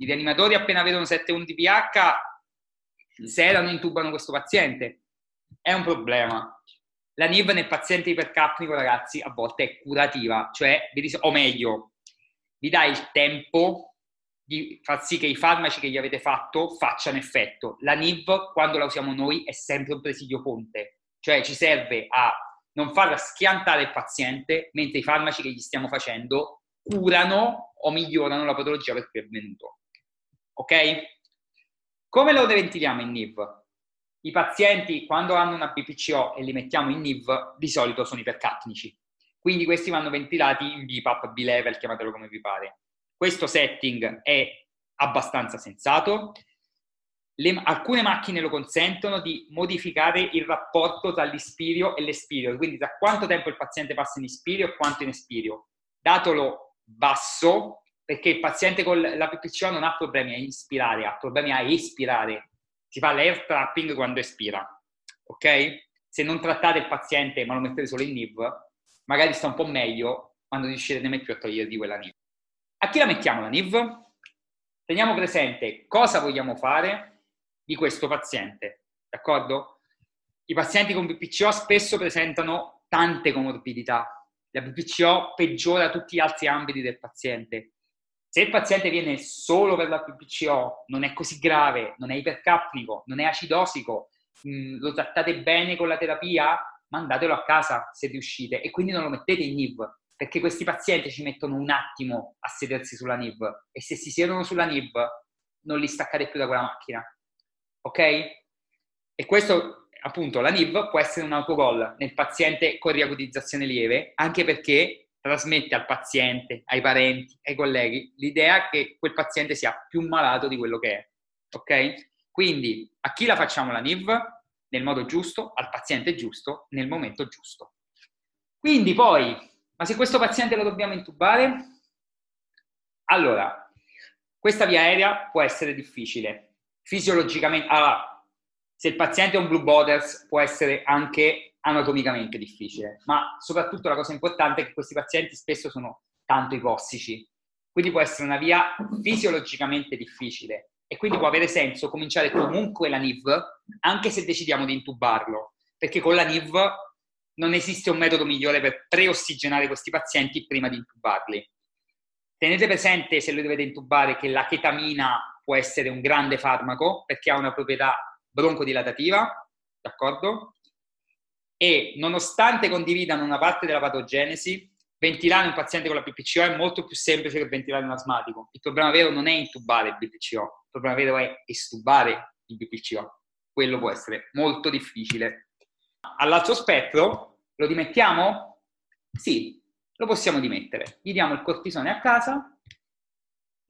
I rianimatori appena vedono 7,1 di pH sedano, intubano questo paziente. È un problema. La NIV nel paziente ipercapnico, ragazzi, a volte è curativa, cioè, o meglio, vi dà il tempo di far sì che i farmaci che gli avete fatto facciano effetto. La NIV, quando la usiamo noi, è sempre un presidio ponte. Cioè ci serve a non far schiantare il paziente mentre i farmaci che gli stiamo facendo curano o migliorano la patologia per cui è venuto. Ok? Come lo deventiliamo in NIV? I pazienti, quando hanno una BPCO e li mettiamo in NIV, di solito sono ipercapnici. Quindi questi vanno ventilati in BiPAP, B-level, chiamatelo come vi pare. Questo setting è abbastanza sensato. Alcune macchine lo consentono di modificare il rapporto tra l'ispirio e l'espirio, quindi da quanto tempo il paziente passa in ispirio e quanto in espirio. Datelo basso, perché il paziente con la BPCO non ha problemi a inspirare, ha problemi a espirare. Si fa l'air trapping quando espira, ok? Se non trattate il paziente ma lo mettete solo in NIV, magari sta un po' meglio quando riuscirete mai più a togliervi quella NIV. A chi la mettiamo la NIV? Teniamo presente cosa vogliamo fare di questo paziente, d'accordo? I pazienti con BPCO spesso presentano tante comorbidità. la BPCO peggiora tutti gli altri ambiti del paziente. Se il paziente viene solo per la BPCO, non è così grave, non è ipercapnico, non è acidosico, lo trattate bene con la terapia, mandatelo a casa se riuscite, e quindi non lo mettete in NIV, perché questi pazienti ci mettono un attimo a sedersi sulla NIV, e se si siedono sulla NIV non li staccate più da quella macchina, ok? E questo, appunto, la NIV può essere un autogol nel paziente con riacutizzazione lieve, anche perché trasmette al paziente, ai parenti, ai colleghi, l'idea che quel paziente sia più malato di quello che è, ok? Quindi a chi la facciamo la NIV? Nel modo giusto, al paziente giusto, nel momento giusto. Quindi poi, ma se questo paziente lo dobbiamo intubare? Allora, questa via aerea può essere difficile. Fisiologicamente, allora, se il paziente è un blue borders può essere anche anatomicamente difficile, ma soprattutto la cosa importante è che questi pazienti spesso sono tanto ipossici, quindi può essere una via fisiologicamente difficile. E quindi può avere senso cominciare comunque la NIV, anche se decidiamo di intubarlo, perché con la NIV non esiste un metodo migliore per preossigenare questi pazienti prima di intubarli. Tenete presente, se lo dovete intubare, che la chetamina può essere un grande farmaco, perché ha una proprietà broncodilatativa, d'accordo? E nonostante condividano una parte della patogenesi, ventilare un paziente con la BPCO è molto più semplice che ventilare un asmatico. Il problema vero non è intubare il BPCO, il problema vero è estubare il BPCO. Quello può essere molto difficile. All'altro spettro, lo dimettiamo? Sì, lo possiamo dimettere. Gli diamo il cortisone a casa,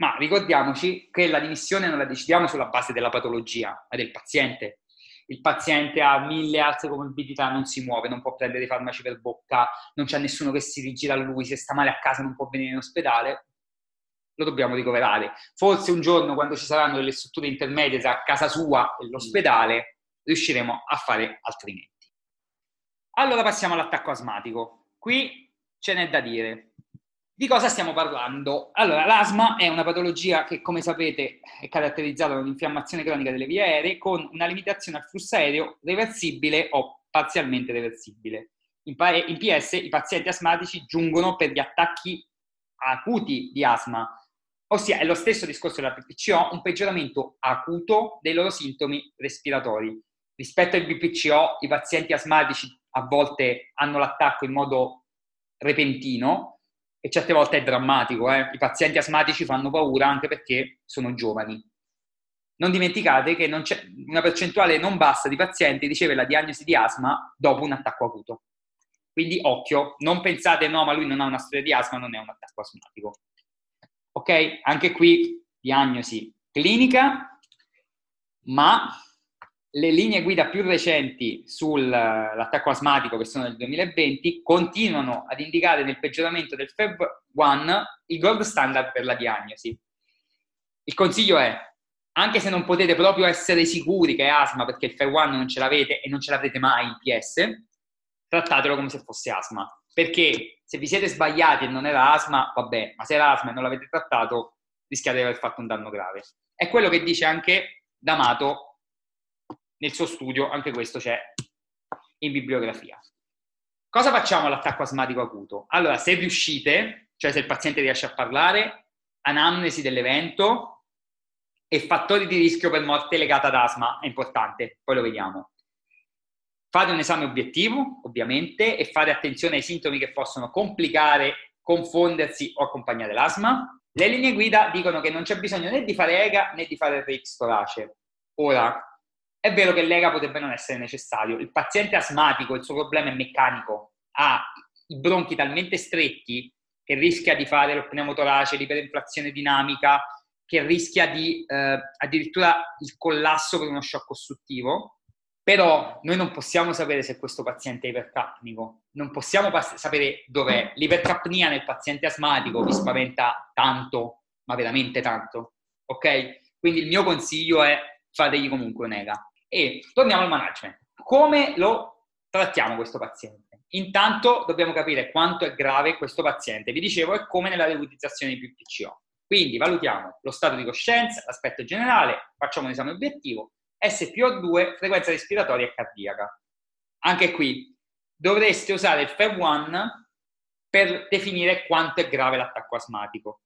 ma ricordiamoci che la dimissione non la decidiamo sulla base della patologia, ma del paziente. Il paziente ha 1000 altre comorbidità, non si muove, non può prendere i farmaci per bocca, non c'è nessuno che si rigira a lui, se sta male a casa non può venire in ospedale, lo dobbiamo ricoverare. Forse un giorno, quando ci saranno delle strutture intermedie tra casa sua e l'ospedale, riusciremo a fare altrimenti. Allora passiamo all'attacco asmatico. Qui ce n'è da dire. Di cosa stiamo parlando? Allora, l'asma è una patologia che, come sapete, è caratterizzata da un'infiammazione cronica delle vie aeree con una limitazione al flusso aereo reversibile o parzialmente reversibile. In PS i pazienti asmatici giungono per gli attacchi acuti di asma, ossia è lo stesso discorso della BPCO, un peggioramento acuto dei loro sintomi respiratori. Rispetto al BPCO, i pazienti asmatici a volte hanno l'attacco in modo repentino, e certe volte è drammatico, I pazienti asmatici fanno paura anche perché sono giovani. Non dimenticate che non c'è una percentuale non bassa di pazienti riceve la diagnosi di asma dopo un attacco acuto. Quindi occhio, non pensate no, ma lui non ha una storia di asma, non è un attacco asmatico. Ok? Anche qui diagnosi clinica, ma le linee guida più recenti sull'attacco asmatico, che sono del 2020, continuano ad indicare nel peggioramento del FEV1 il gold standard per la diagnosi. Il consiglio è, anche se non potete proprio essere sicuri che è asma, perché il FEV1 non ce l'avete e non ce l'avrete mai in PS, trattatelo come se fosse asma. Perché se vi siete sbagliati e non era asma, vabbè, ma se era asma e non l'avete trattato, rischiate di aver fatto un danno grave. È quello che dice anche D'Amato nel suo studio, anche questo c'è in bibliografia. Cosa facciamo all'attacco asmatico acuto? Allora, se riuscite, cioè se il paziente riesce a parlare, anamnesi dell'evento e fattori di rischio per morte legata ad asma, è importante, poi lo vediamo. Fate un esame obiettivo, ovviamente, e fate attenzione ai sintomi che possono complicare, confondersi o accompagnare l'asma. Le linee guida dicono che non c'è bisogno né di fare EGA né di fare RX torace. Ora, è vero che l'EGA potrebbe non essere necessario. Il paziente asmatico, il suo problema è meccanico, ha i bronchi talmente stretti che rischia di fare lo pneumotorace, l'iperinflazione dinamica, che rischia di addirittura il collasso per uno shock ostruttivo. Però noi non possiamo sapere se questo paziente è ipercapnico, non possiamo sapere dov'è. L'ipercapnia nel paziente asmatico vi spaventa tanto, ma veramente tanto, ok? Quindi il mio consiglio è fategli comunque un'EGA. E torniamo al management. Come lo trattiamo questo paziente? Intanto dobbiamo capire quanto è grave questo paziente. Vi dicevo, è come nella riacutizzazione di PCO. Quindi valutiamo lo stato di coscienza, l'aspetto generale, facciamo un esame obiettivo, SpO2, frequenza respiratoria e cardiaca. Anche qui dovreste usare il FEV1 per definire quanto è grave l'attacco asmatico.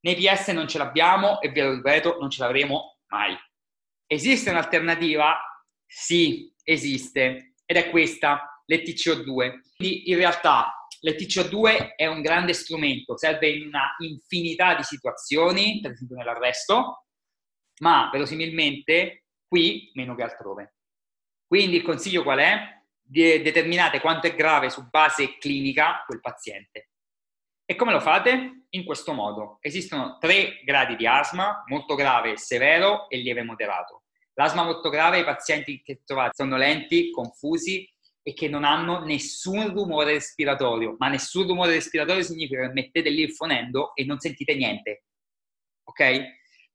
Nei PS non ce l'abbiamo e ve lo ripeto, non ce l'avremo mai. Esiste un'alternativa? Sì, esiste, ed è questa, l'ETCO2. Quindi in realtà l'ETCO2 è un grande strumento, serve in una infinità di situazioni, per esempio nell'arresto, ma verosimilmente qui meno che altrove. Quindi il consiglio qual è? Determinate quanto è grave su base clinica quel paziente. E come lo fate? In questo modo. Esistono 3 gradi di asma, molto grave, severo e lieve moderato. L'asma molto grave è i pazienti che trovate sonnolenti, confusi e che non hanno nessun rumore respiratorio. Ma nessun rumore respiratorio significa che mettete lì il fonendo e non sentite niente. Ok?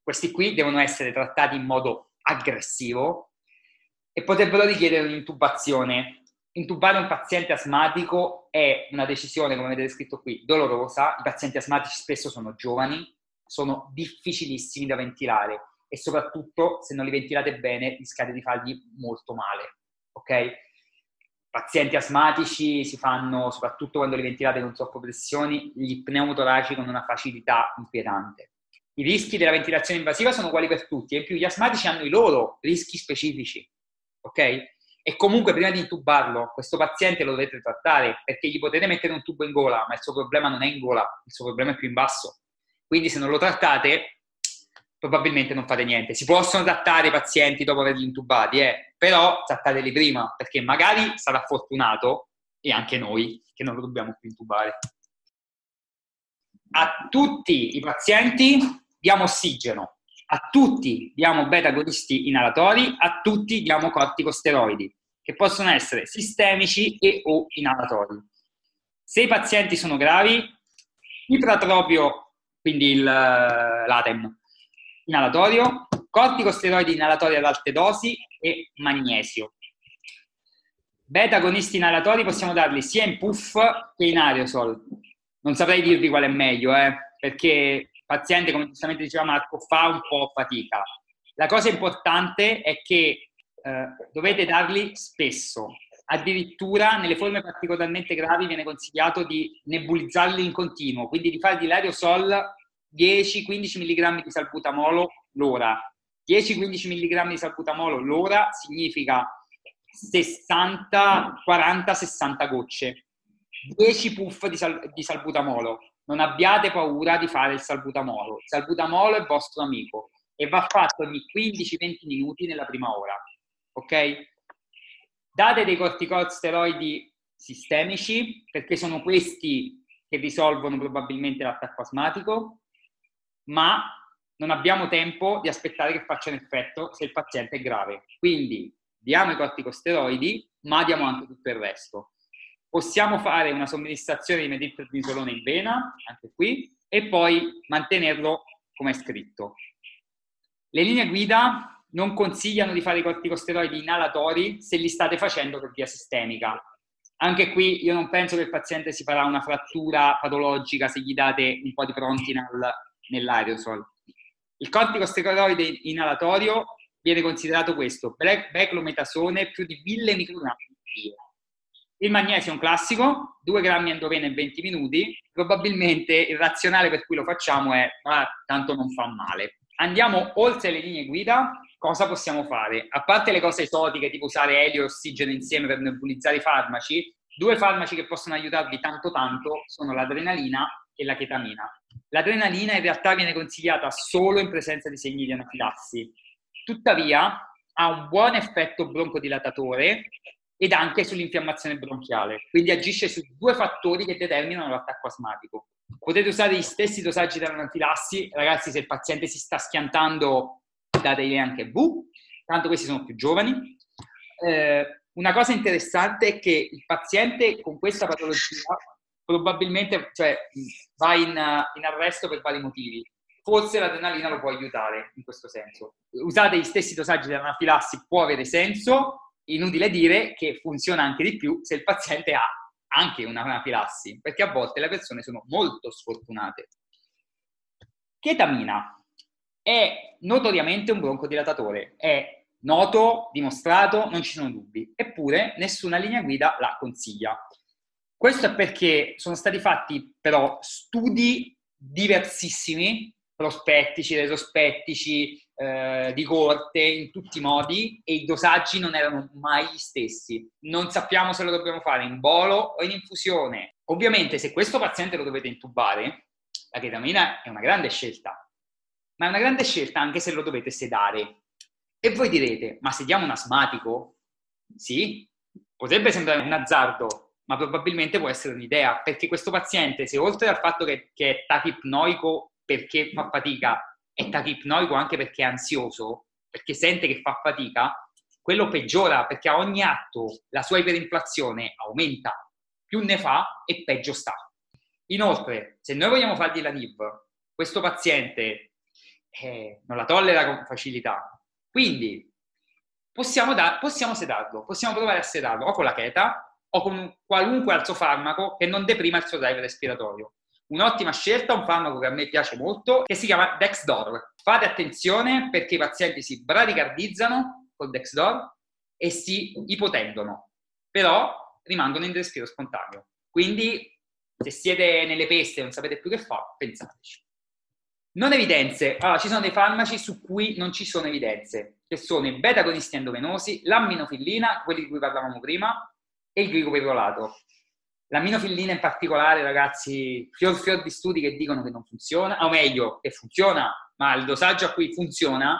Questi qui devono essere trattati in modo aggressivo e potrebbero richiedere un'intubazione. Intubare un paziente asmatico è una decisione, come avete scritto qui, dolorosa. I pazienti asmatici spesso sono giovani, sono difficilissimi da ventilare e soprattutto se non li ventilate bene rischiate di fargli molto male, ok? Pazienti asmatici si fanno, soprattutto quando li ventilate con troppe pressioni, gli pneumotoraci con una facilità inquietante. I rischi della ventilazione invasiva sono uguali per tutti e in più gli asmatici hanno i loro rischi specifici, ok? E comunque prima di intubarlo, questo paziente lo dovete trattare, perché gli potete mettere un tubo in gola, ma il suo problema non è in gola, il suo problema è più in basso. Quindi se non lo trattate, probabilmente non fate niente. Si possono trattare i pazienti dopo averli intubati, però trattateli prima, perché magari sarà fortunato, e anche noi, che non lo dobbiamo più intubare. A tutti i pazienti diamo ossigeno. A tutti diamo beta-agonisti inalatori, a tutti diamo corticosteroidi, che possono essere sistemici e o inalatori. Se i pazienti sono gravi, ipratropio, quindi l'ATEM, inalatorio, corticosteroidi inalatori ad alte dosi e magnesio. Beta-agonisti inalatori possiamo darli sia in puff che in aerosol. Non saprei dirvi qual è meglio, perché... paziente, come giustamente diceva Marco, fa un po' fatica. La cosa importante è che dovete darli spesso. Addirittura nelle forme particolarmente gravi viene consigliato di nebulizzarli in continuo, quindi di fargli l'aerosol 10-15 mg di salbutamolo l'ora. 10-15 mg di salbutamolo l'ora significa 40-60 gocce. 10 puff di salbutamolo. Non abbiate paura di fare il salbutamolo. Il salbutamolo è vostro amico e va fatto ogni 15-20 minuti nella prima ora. Ok? Date dei corticosteroidi sistemici perché sono questi che risolvono probabilmente l'attacco asmatico, ma non abbiamo tempo di aspettare che faccia un effetto se il paziente è grave. Quindi diamo i corticosteroidi, ma diamo anche tutto il resto. Possiamo fare una somministrazione di metilprednisolone in vena, anche qui, e poi mantenerlo come è scritto. Le linee guida non consigliano di fare i corticosteroidi inalatori se li state facendo per via sistemica. Anche qui io non penso che il paziente si farà una frattura patologica se gli date un po' di Prontinal nell'aerosol. Il corticosteroide inalatorio viene considerato questo, beclometasone più di 1000 microgrammi di via. Il magnesio è un classico, 2 grammi endovena in 20 minuti. Probabilmente il razionale per cui lo facciamo è tanto non fa male. Andiamo oltre le linee guida. Cosa possiamo fare? A parte le cose esotiche, tipo usare elio e ossigeno insieme per nebulizzare i farmaci, 2 farmaci che possono aiutarvi tanto tanto sono l'adrenalina e la chetamina. L'adrenalina in realtà viene consigliata solo in presenza di segni di anafilassi. Tuttavia ha un buon effetto broncodilatatore ed anche sull'infiammazione bronchiale, quindi agisce su 2 fattori che determinano l'attacco asmatico. Potete usare gli stessi dosaggi dell'anafilassi, ragazzi, se il paziente si sta schiantando dategli anche V, tanto questi sono più giovani. Una cosa interessante è che il paziente con questa patologia probabilmente va in arresto per vari motivi. Forse l'adrenalina lo può aiutare in questo senso. Usate gli stessi dosaggi dell'anafilassi, può avere senso. Inutile dire che funziona anche di più se il paziente ha anche un'anafilassi, perché a volte le persone sono molto sfortunate. Chetamina è notoriamente un broncodilatatore, è noto, dimostrato, non ci sono dubbi, eppure nessuna linea guida la consiglia. Questo è perché sono stati fatti però studi diversissimi, prospettici, retrospettici, di corte, in tutti i modi, e i dosaggi non erano mai gli stessi. Non sappiamo se lo dobbiamo fare in bolo o in infusione. Ovviamente se questo paziente lo dovete intubare, la ketamina è una grande scelta, ma è una grande scelta anche se lo dovete sedare. E voi direte, ma sediamo un asmatico? Sì, potrebbe sembrare un azzardo, ma probabilmente può essere un'idea, perché questo paziente, se oltre al fatto che è tachipnoico perché fa fatica, è tachipnoico anche perché è ansioso, perché sente che fa fatica, quello peggiora, perché a ogni atto la sua iperinflazione aumenta, più ne fa e peggio sta. Inoltre, se noi vogliamo fargli la NIV, questo paziente non la tollera con facilità, quindi possiamo sedarlo, possiamo provare a sedarlo o con la cheta, o con qualunque altro farmaco che non deprima il suo drive respiratorio. Un'ottima scelta, un farmaco che a me piace molto, che si chiama Dexdor. Fate attenzione perché i pazienti si bradicardizzano col Dexdor e si ipotendono, però rimangono in respiro spontaneo. Quindi, se siete nelle peste e non sapete più che fare, pensateci. Non evidenze. Allora, ci sono dei farmaci su cui non ci sono evidenze, che sono i beta-agonisti endovenosi, l'amminofillina, quelli di cui parlavamo prima, e il glicoperolato. L'amminofillina in particolare, ragazzi, fior di studi che dicono che non funziona, o meglio, che funziona, ma il dosaggio a cui funziona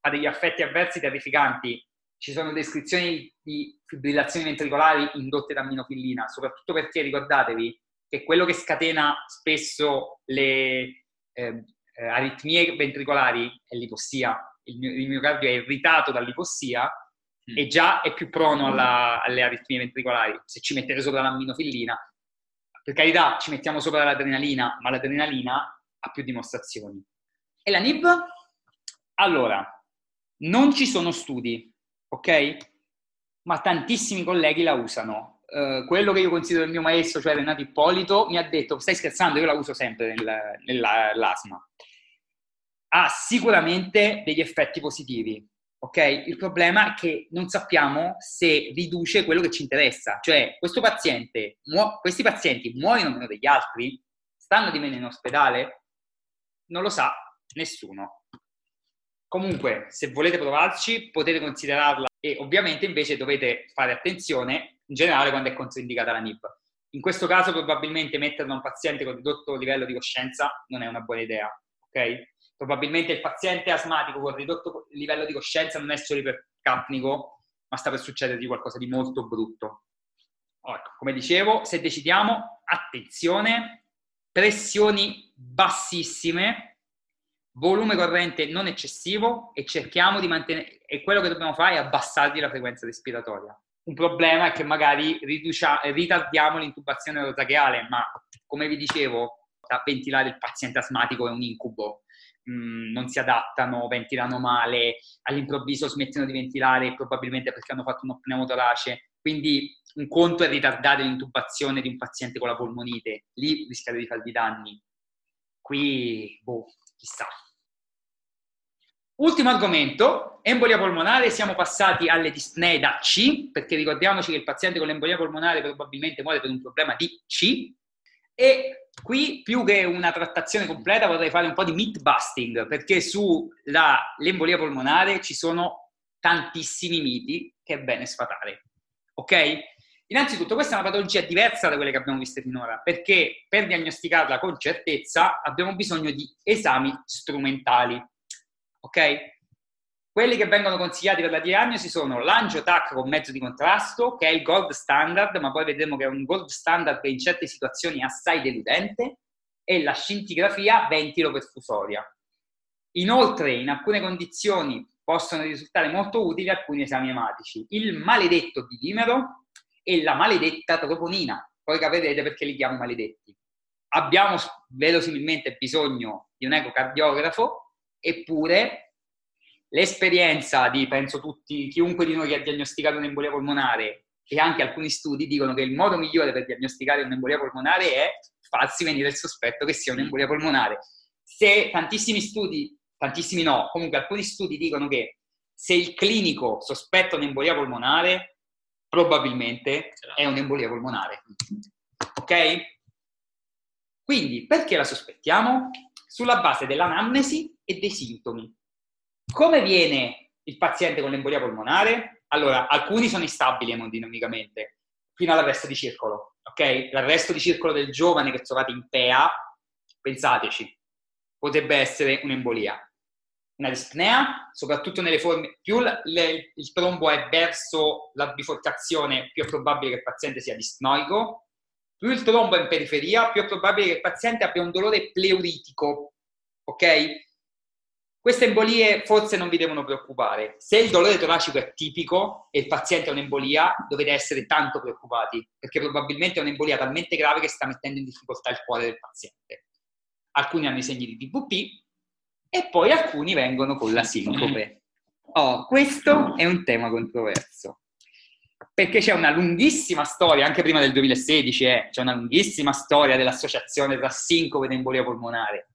ha degli effetti avversi terrificanti. Ci sono descrizioni di fibrillazioni ventricolari indotte da amminofillina, soprattutto perché ricordatevi che quello che scatena spesso le aritmie ventricolari è l'ipossia. Il miocardio è irritato dall'ipossia e già è più prono alle aritmie ventricolari. Se ci mettete sopra l'amminofillina, per carità, ci mettiamo sopra l'adrenalina, ma l'adrenalina ha più dimostrazioni. E la NIV? Allora, non ci sono studi, ok? Ma tantissimi colleghi la usano. Quello che io considero il mio maestro, cioè Renato Ippolito, mi ha detto, stai scherzando, io la uso sempre nell'asma. Ha sicuramente degli effetti positivi. Ok, il problema è che non sappiamo se riduce quello che ci interessa, cioè questi pazienti muoiono meno degli altri, stanno di meno in ospedale, non lo sa nessuno. Comunque, se volete provarci, potete considerarla e ovviamente invece dovete fare attenzione in generale quando è controindicata la NIV. In questo caso probabilmente metterla a un paziente con ridotto livello di coscienza non è una buona idea, ok? Probabilmente il paziente asmatico con ridotto livello di coscienza non è solo ipercapnico, ma sta per succedere di qualcosa di molto brutto. Ecco, come dicevo, se decidiamo, attenzione, pressioni bassissime, volume corrente non eccessivo e cerchiamo di mantenere, e quello che dobbiamo fare è abbassargli la frequenza respiratoria. Un problema è che magari ritardiamo l'intubazione orotracheale, ma come vi dicevo, da ventilare il paziente asmatico è un incubo. Non si adattano, ventilano male, all'improvviso smettono di ventilare, probabilmente perché hanno fatto uno pneumotorace. Quindi un conto è ritardare l'intubazione di un paziente con la polmonite, lì rischiate di fargli danni. Qui, chissà. Ultimo argomento, embolia polmonare, siamo passati alle dispnee da C, perché ricordiamoci che il paziente con l'embolia polmonare probabilmente muore per un problema di C, e qui più che una trattazione completa vorrei fare un po' di myth busting, perché sull'embolia polmonare ci sono tantissimi miti che è bene sfatare, ok? Innanzitutto questa è una patologia diversa da quelle che abbiamo viste finora, perché per diagnosticarla con certezza abbiamo bisogno di esami strumentali, ok? Quelli che vengono consigliati per la diagnosi sono l'angiotac con mezzo di contrasto, che è il gold standard, ma poi vedremo che è un gold standard che in certe situazioni è assai deludente, e la scintigrafia ventiloperfusoria. Inoltre, in alcune condizioni possono risultare molto utili alcuni esami ematici, il maledetto D-dimero e la maledetta troponina, poi capirete perché li chiamo maledetti. Abbiamo verosimilmente bisogno di un ecocardiografo, eppure l'esperienza di, penso tutti, chiunque di noi che ha diagnosticato un'embolia polmonare e anche alcuni studi dicono che il modo migliore per diagnosticare un'embolia polmonare è farsi venire il sospetto che sia un'embolia polmonare. Se alcuni studi dicono che se il clinico sospetta un'embolia polmonare, probabilmente è un'embolia polmonare. ok? Quindi, perché la sospettiamo? Sulla base dell'anamnesi e dei sintomi. Come viene il paziente con l'embolia polmonare? Allora, alcuni sono instabili emodinamicamente, fino all'arresto di circolo, ok? L'arresto di circolo del giovane che trovate in PEA, pensateci, potrebbe essere un'embolia. Una dispnea, soprattutto nelle forme, più il trombo è verso la biforcazione, più è probabile che il paziente sia dispnoico. Più il trombo è in periferia, più è probabile che il paziente abbia un dolore pleuritico, ok? Queste embolie forse non vi devono preoccupare. Se il dolore toracico è tipico e il paziente ha un'embolia, dovete essere tanto preoccupati, perché probabilmente è un'embolia talmente grave che sta mettendo in difficoltà il cuore del paziente. Alcuni hanno i segni di DVP e poi alcuni vengono con la sincope. Oh, questo è un tema controverso. Perché c'è una lunghissima storia, anche prima del 2016, c'è una lunghissima storia dell'associazione tra sincope ed embolia polmonare.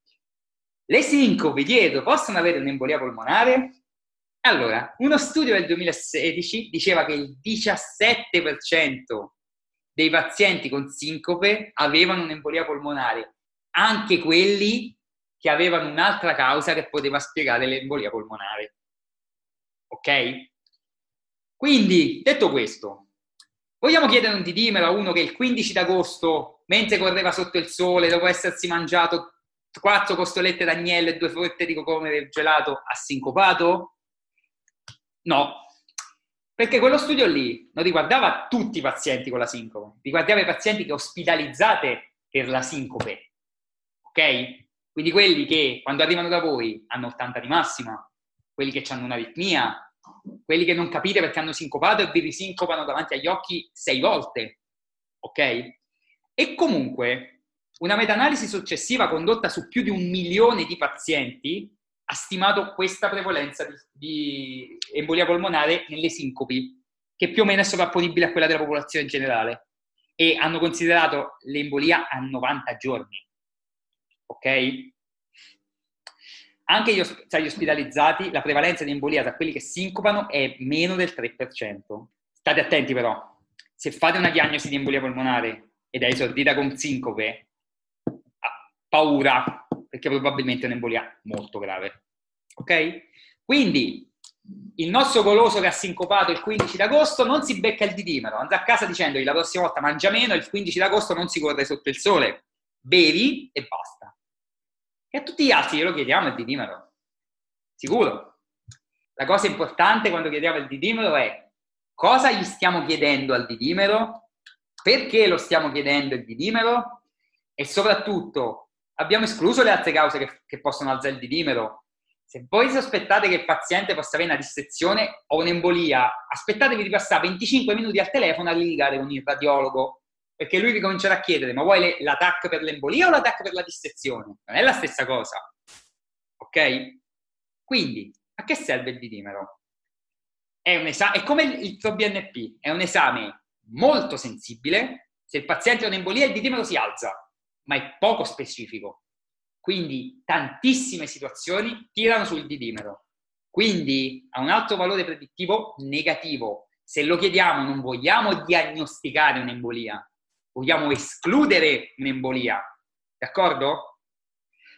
Le sincope dietro possono avere un'embolia polmonare? Allora, uno studio del 2016 diceva che il 17% dei pazienti con sincope avevano un'embolia polmonare, anche quelli che avevano un'altra causa che poteva spiegare l'embolia polmonare. Ok? Quindi, detto questo, vogliamo chiedere un D-dimero a uno che il 15 d'agosto, mentre correva sotto il sole, dopo essersi mangiato 4 costolette d'agnello e 2 fette di cocomero gelato, ha sincopato? No, perché quello studio lì non riguardava tutti i pazienti con la sincope, riguardava i pazienti che ospitalizzate per la sincope, ok? Quindi quelli che, quando arrivano da voi, hanno 80 di massima, quelli che hanno un'aritmia, quelli che non capite perché hanno sincopato e vi risincopano davanti agli occhi 6 volte, ok? E comunque una meta-analisi successiva condotta su più di 1 milione di pazienti ha stimato questa prevalenza di embolia polmonare nelle sincopi, che più o meno è sovrapponibile a quella della popolazione in generale, e hanno considerato l'embolia a 90 giorni, ok? Anche tra gli ospitalizzati la prevalenza di embolia tra quelli che sincopano è meno del 3%. State attenti però, se fate una diagnosi di embolia polmonare ed è esordita con sincope, paura, perché probabilmente è un'embolia molto grave. Ok? Quindi, il nostro goloso che ha sincopato il 15 d'agosto non si becca il D-dimero, andrà a casa dicendogli la prossima volta mangia meno, il 15 d'agosto non si corre sotto il sole, bevi e basta. E a tutti gli altri glielo chiediamo il D-dimero. Sicuro. La cosa importante quando chiediamo il D-dimero è cosa gli stiamo chiedendo al D-dimero, perché lo stiamo chiedendo il D-dimero e soprattutto abbiamo escluso le altre cause che possono alzare il D-dimero. Se voi sospettate che il paziente possa avere una dissezione o un'embolia, aspettatevi di passare 25 minuti al telefono a litigare con il radiologo, perché lui vi comincerà a chiedere, ma vuoi l'attacco per l'embolia o l'attacco per la dissezione? Non è la stessa cosa, ok? Quindi, a che serve il D-dimero? È come il ProBNP, è un esame molto sensibile, se il paziente ha un'embolia il D-dimero si alza, ma è poco specifico, quindi tantissime situazioni tirano sul D-dimero, quindi ha un alto valore predittivo negativo. Se lo chiediamo non vogliamo diagnosticare un'embolia, vogliamo escludere un'embolia, d'accordo?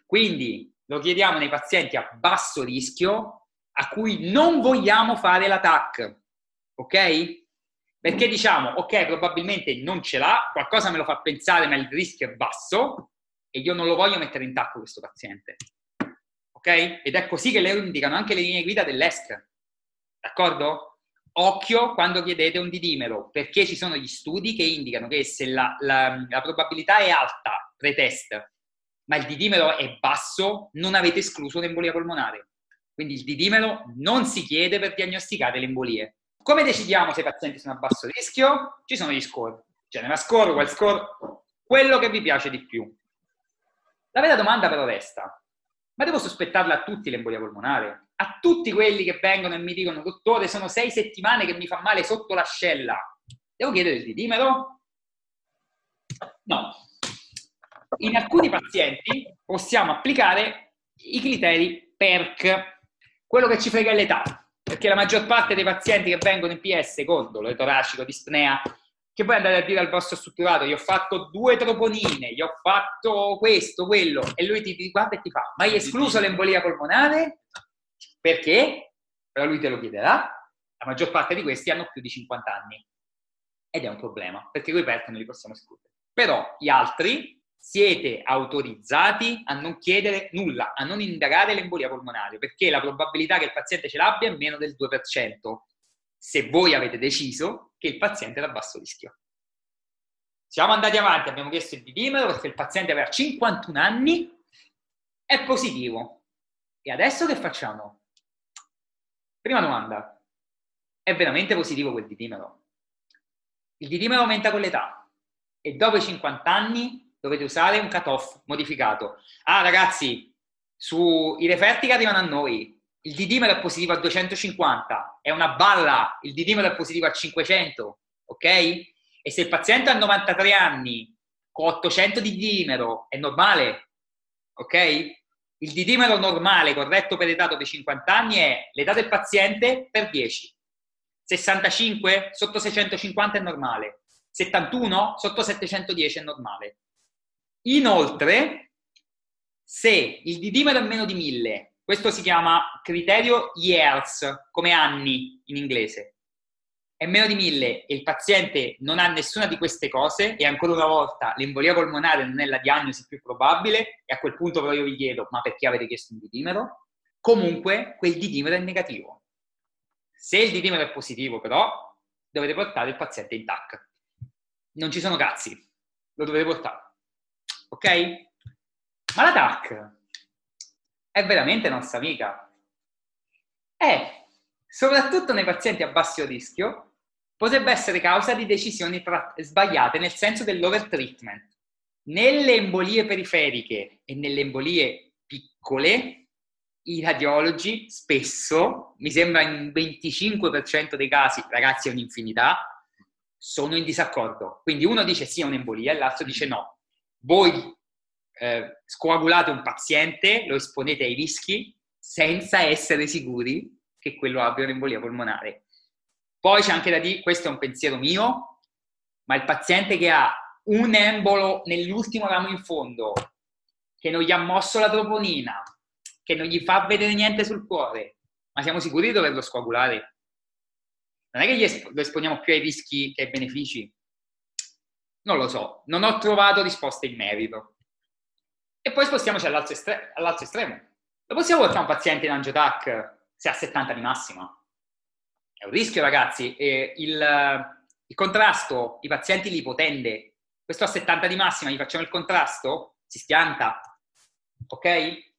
Quindi lo chiediamo nei pazienti a basso rischio a cui non vogliamo fare la TAC, ok? Perché diciamo, ok, probabilmente non ce l'ha, qualcosa me lo fa pensare, ma il rischio è basso e io non lo voglio mettere in TAC questo paziente, ok? Ed è così che le indicano anche le linee guida dell'ESC, d'accordo? Occhio quando chiedete un D-dimero, perché ci sono gli studi che indicano che se la probabilità è alta, pretest, ma il D-dimero è basso, non avete escluso l'embolia polmonare. Quindi il D-dimero non si chiede per diagnosticare le embolie. Come decidiamo se i pazienti sono a basso rischio? Ci sono gli score. General score, wild score, quello che vi piace di più. La vera domanda però resta, ma devo sospettarla a tutti l'embolia polmonare? A tutti quelli che vengono e mi dicono dottore, sono 6 settimane che mi fa male sotto l'ascella, devo chiedere il D-dimero? No. In alcuni pazienti possiamo applicare i criteri PERC, quello che ci frega è l'età, perché la maggior parte dei pazienti che vengono in PS con dolore toracico, dispnea, che poi andate a dire al vostro strutturato: gli ho fatto 2 troponine, gli ho fatto questo, quello, e lui ti guarda e ti fa: ma hai escluso l'embolia polmonare? Perché? Però lui te lo chiederà. La maggior parte di questi hanno più di 50 anni ed è un problema, perché quei PERT non li possiamo escludere. Però gli altri siete autorizzati a non chiedere nulla, a non indagare l'embolia polmonare, perché la probabilità che il paziente ce l'abbia è meno del 2%, se voi avete deciso che il paziente è a basso rischio. Siamo andati avanti, abbiamo chiesto il D-dimero perché il paziente aveva 51 anni, è positivo. E adesso che facciamo? Prima domanda. È veramente positivo quel D-dimero? Il D-dimero aumenta con l'età e dopo i 50 anni dovete usare un cut-off modificato. Ah ragazzi, sui referti che arrivano a noi, il D-dimero è positivo a 250, è una balla, il D-dimero è positivo a 500, ok? E se il paziente ha 93 anni con 800 di D-dimero è normale, ok? Il D-dimero normale, corretto per età dopo i 50 anni, è l'età del paziente per 10. 65 sotto 650 è normale, 71 sotto 710 è normale. Inoltre, se il D-dimero è meno di 1000, questo si chiama criterio years, come anni in inglese, è meno di 1000 e il paziente non ha nessuna di queste cose e ancora una volta l'embolia polmonare non è la diagnosi più probabile, e a quel punto però io vi chiedo: ma perché avete chiesto un D-dimero? Comunque quel D-dimero è negativo. Se il D-dimero è positivo, però, dovete portare il paziente in TAC. Non ci sono cazzi, lo dovete portare. Ok? Ma la TAC è veramente nostra amica. Soprattutto nei pazienti a basso rischio, potrebbe essere causa di decisioni sbagliate nel senso dell'overtreatment. Nelle embolie periferiche e nelle embolie piccole, i radiologi spesso, mi sembra in 25% dei casi, ragazzi è un'infinità, sono in disaccordo. Quindi uno dice sì è un'embolia e l'altro dice no. Voi scoagulate un paziente, lo esponete ai rischi senza essere sicuri che quello abbia un'embolia polmonare. Poi c'è anche da dire, questo è un pensiero mio, ma il paziente che ha un embolo nell'ultimo ramo in fondo, che non gli ha mosso la troponina, che non gli fa vedere niente sul cuore, ma siamo sicuri di doverlo scoagulare? Non è che lo esponiamo più ai rischi che ai benefici? Non lo so, non ho trovato risposte in merito. E poi spostiamoci all'altro estremo. Lo possiamo portare un paziente in angiotac se ha 70 di massima? È un rischio, ragazzi. Il contrasto, i pazienti li ipotende. Questo a 70 di massima, gli facciamo il contrasto? Si schianta, ok?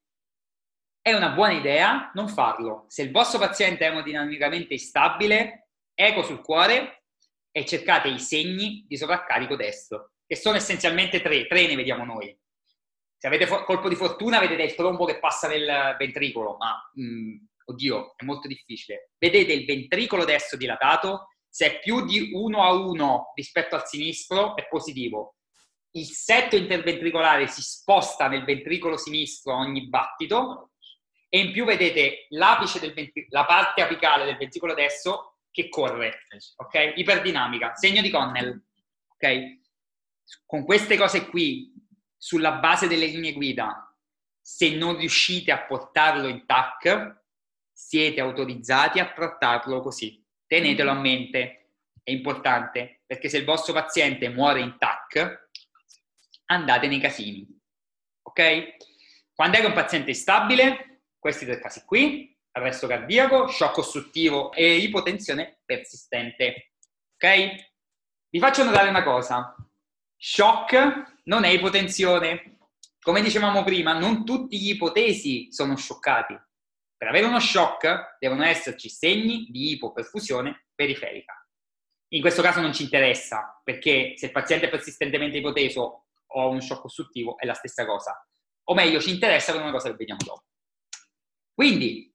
È una buona idea non farlo. Se il vostro paziente è emodinamicamente instabile, eco sul cuore e cercate i segni di sovraccarico destro, che sono essenzialmente 3 ne vediamo noi. Se avete colpo di fortuna vedete il trombo che passa nel ventricolo, ma oddio, è molto difficile. Vedete il ventricolo destro dilatato, se è più di 1:1 rispetto al sinistro è positivo. Il setto interventricolare si sposta nel ventricolo sinistro a ogni battito, e in più vedete l'apice la parte apicale del ventricolo destro che corre, ok? Iperdinamica, segno di Connell, ok? Con queste cose qui, sulla base delle linee guida, se non riuscite a portarlo in TAC, siete autorizzati a trattarlo così. Tenetelo a mente, è importante, perché se il vostro paziente muore in TAC, andate nei casini, ok? Quando è che un paziente è stabile? Questi 3 casi qui: arresto cardiaco, shock ostruttivo e ipotensione persistente. Ok? Vi faccio notare una cosa: shock non è ipotensione. Come dicevamo prima, non tutti gli ipotesi sono scioccati. Per avere uno shock devono esserci segni di ipoperfusione periferica. In questo caso non ci interessa, perché se il paziente è persistentemente ipoteso o un shock ostruttivo è la stessa cosa. O meglio, ci interessa per una cosa che vediamo dopo. Quindi,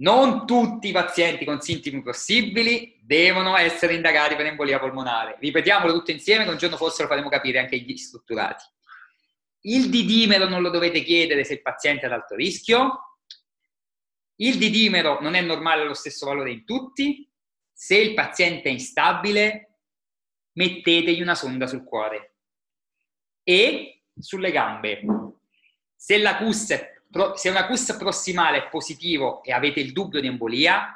non tutti i pazienti con sintomi possibili devono essere indagati per embolia polmonare. Ripetiamolo tutto insieme, che un giorno forse lo faremo capire anche agli strutturati. Il D-dimero non lo dovete chiedere se il paziente è ad alto rischio. Il D-dimero non è normale allo stesso valore in tutti. Se il paziente è instabile, mettetegli una sonda sul cuore e sulle gambe. Se la CUS se una CUS prossimale è positivo e avete il dubbio di embolia,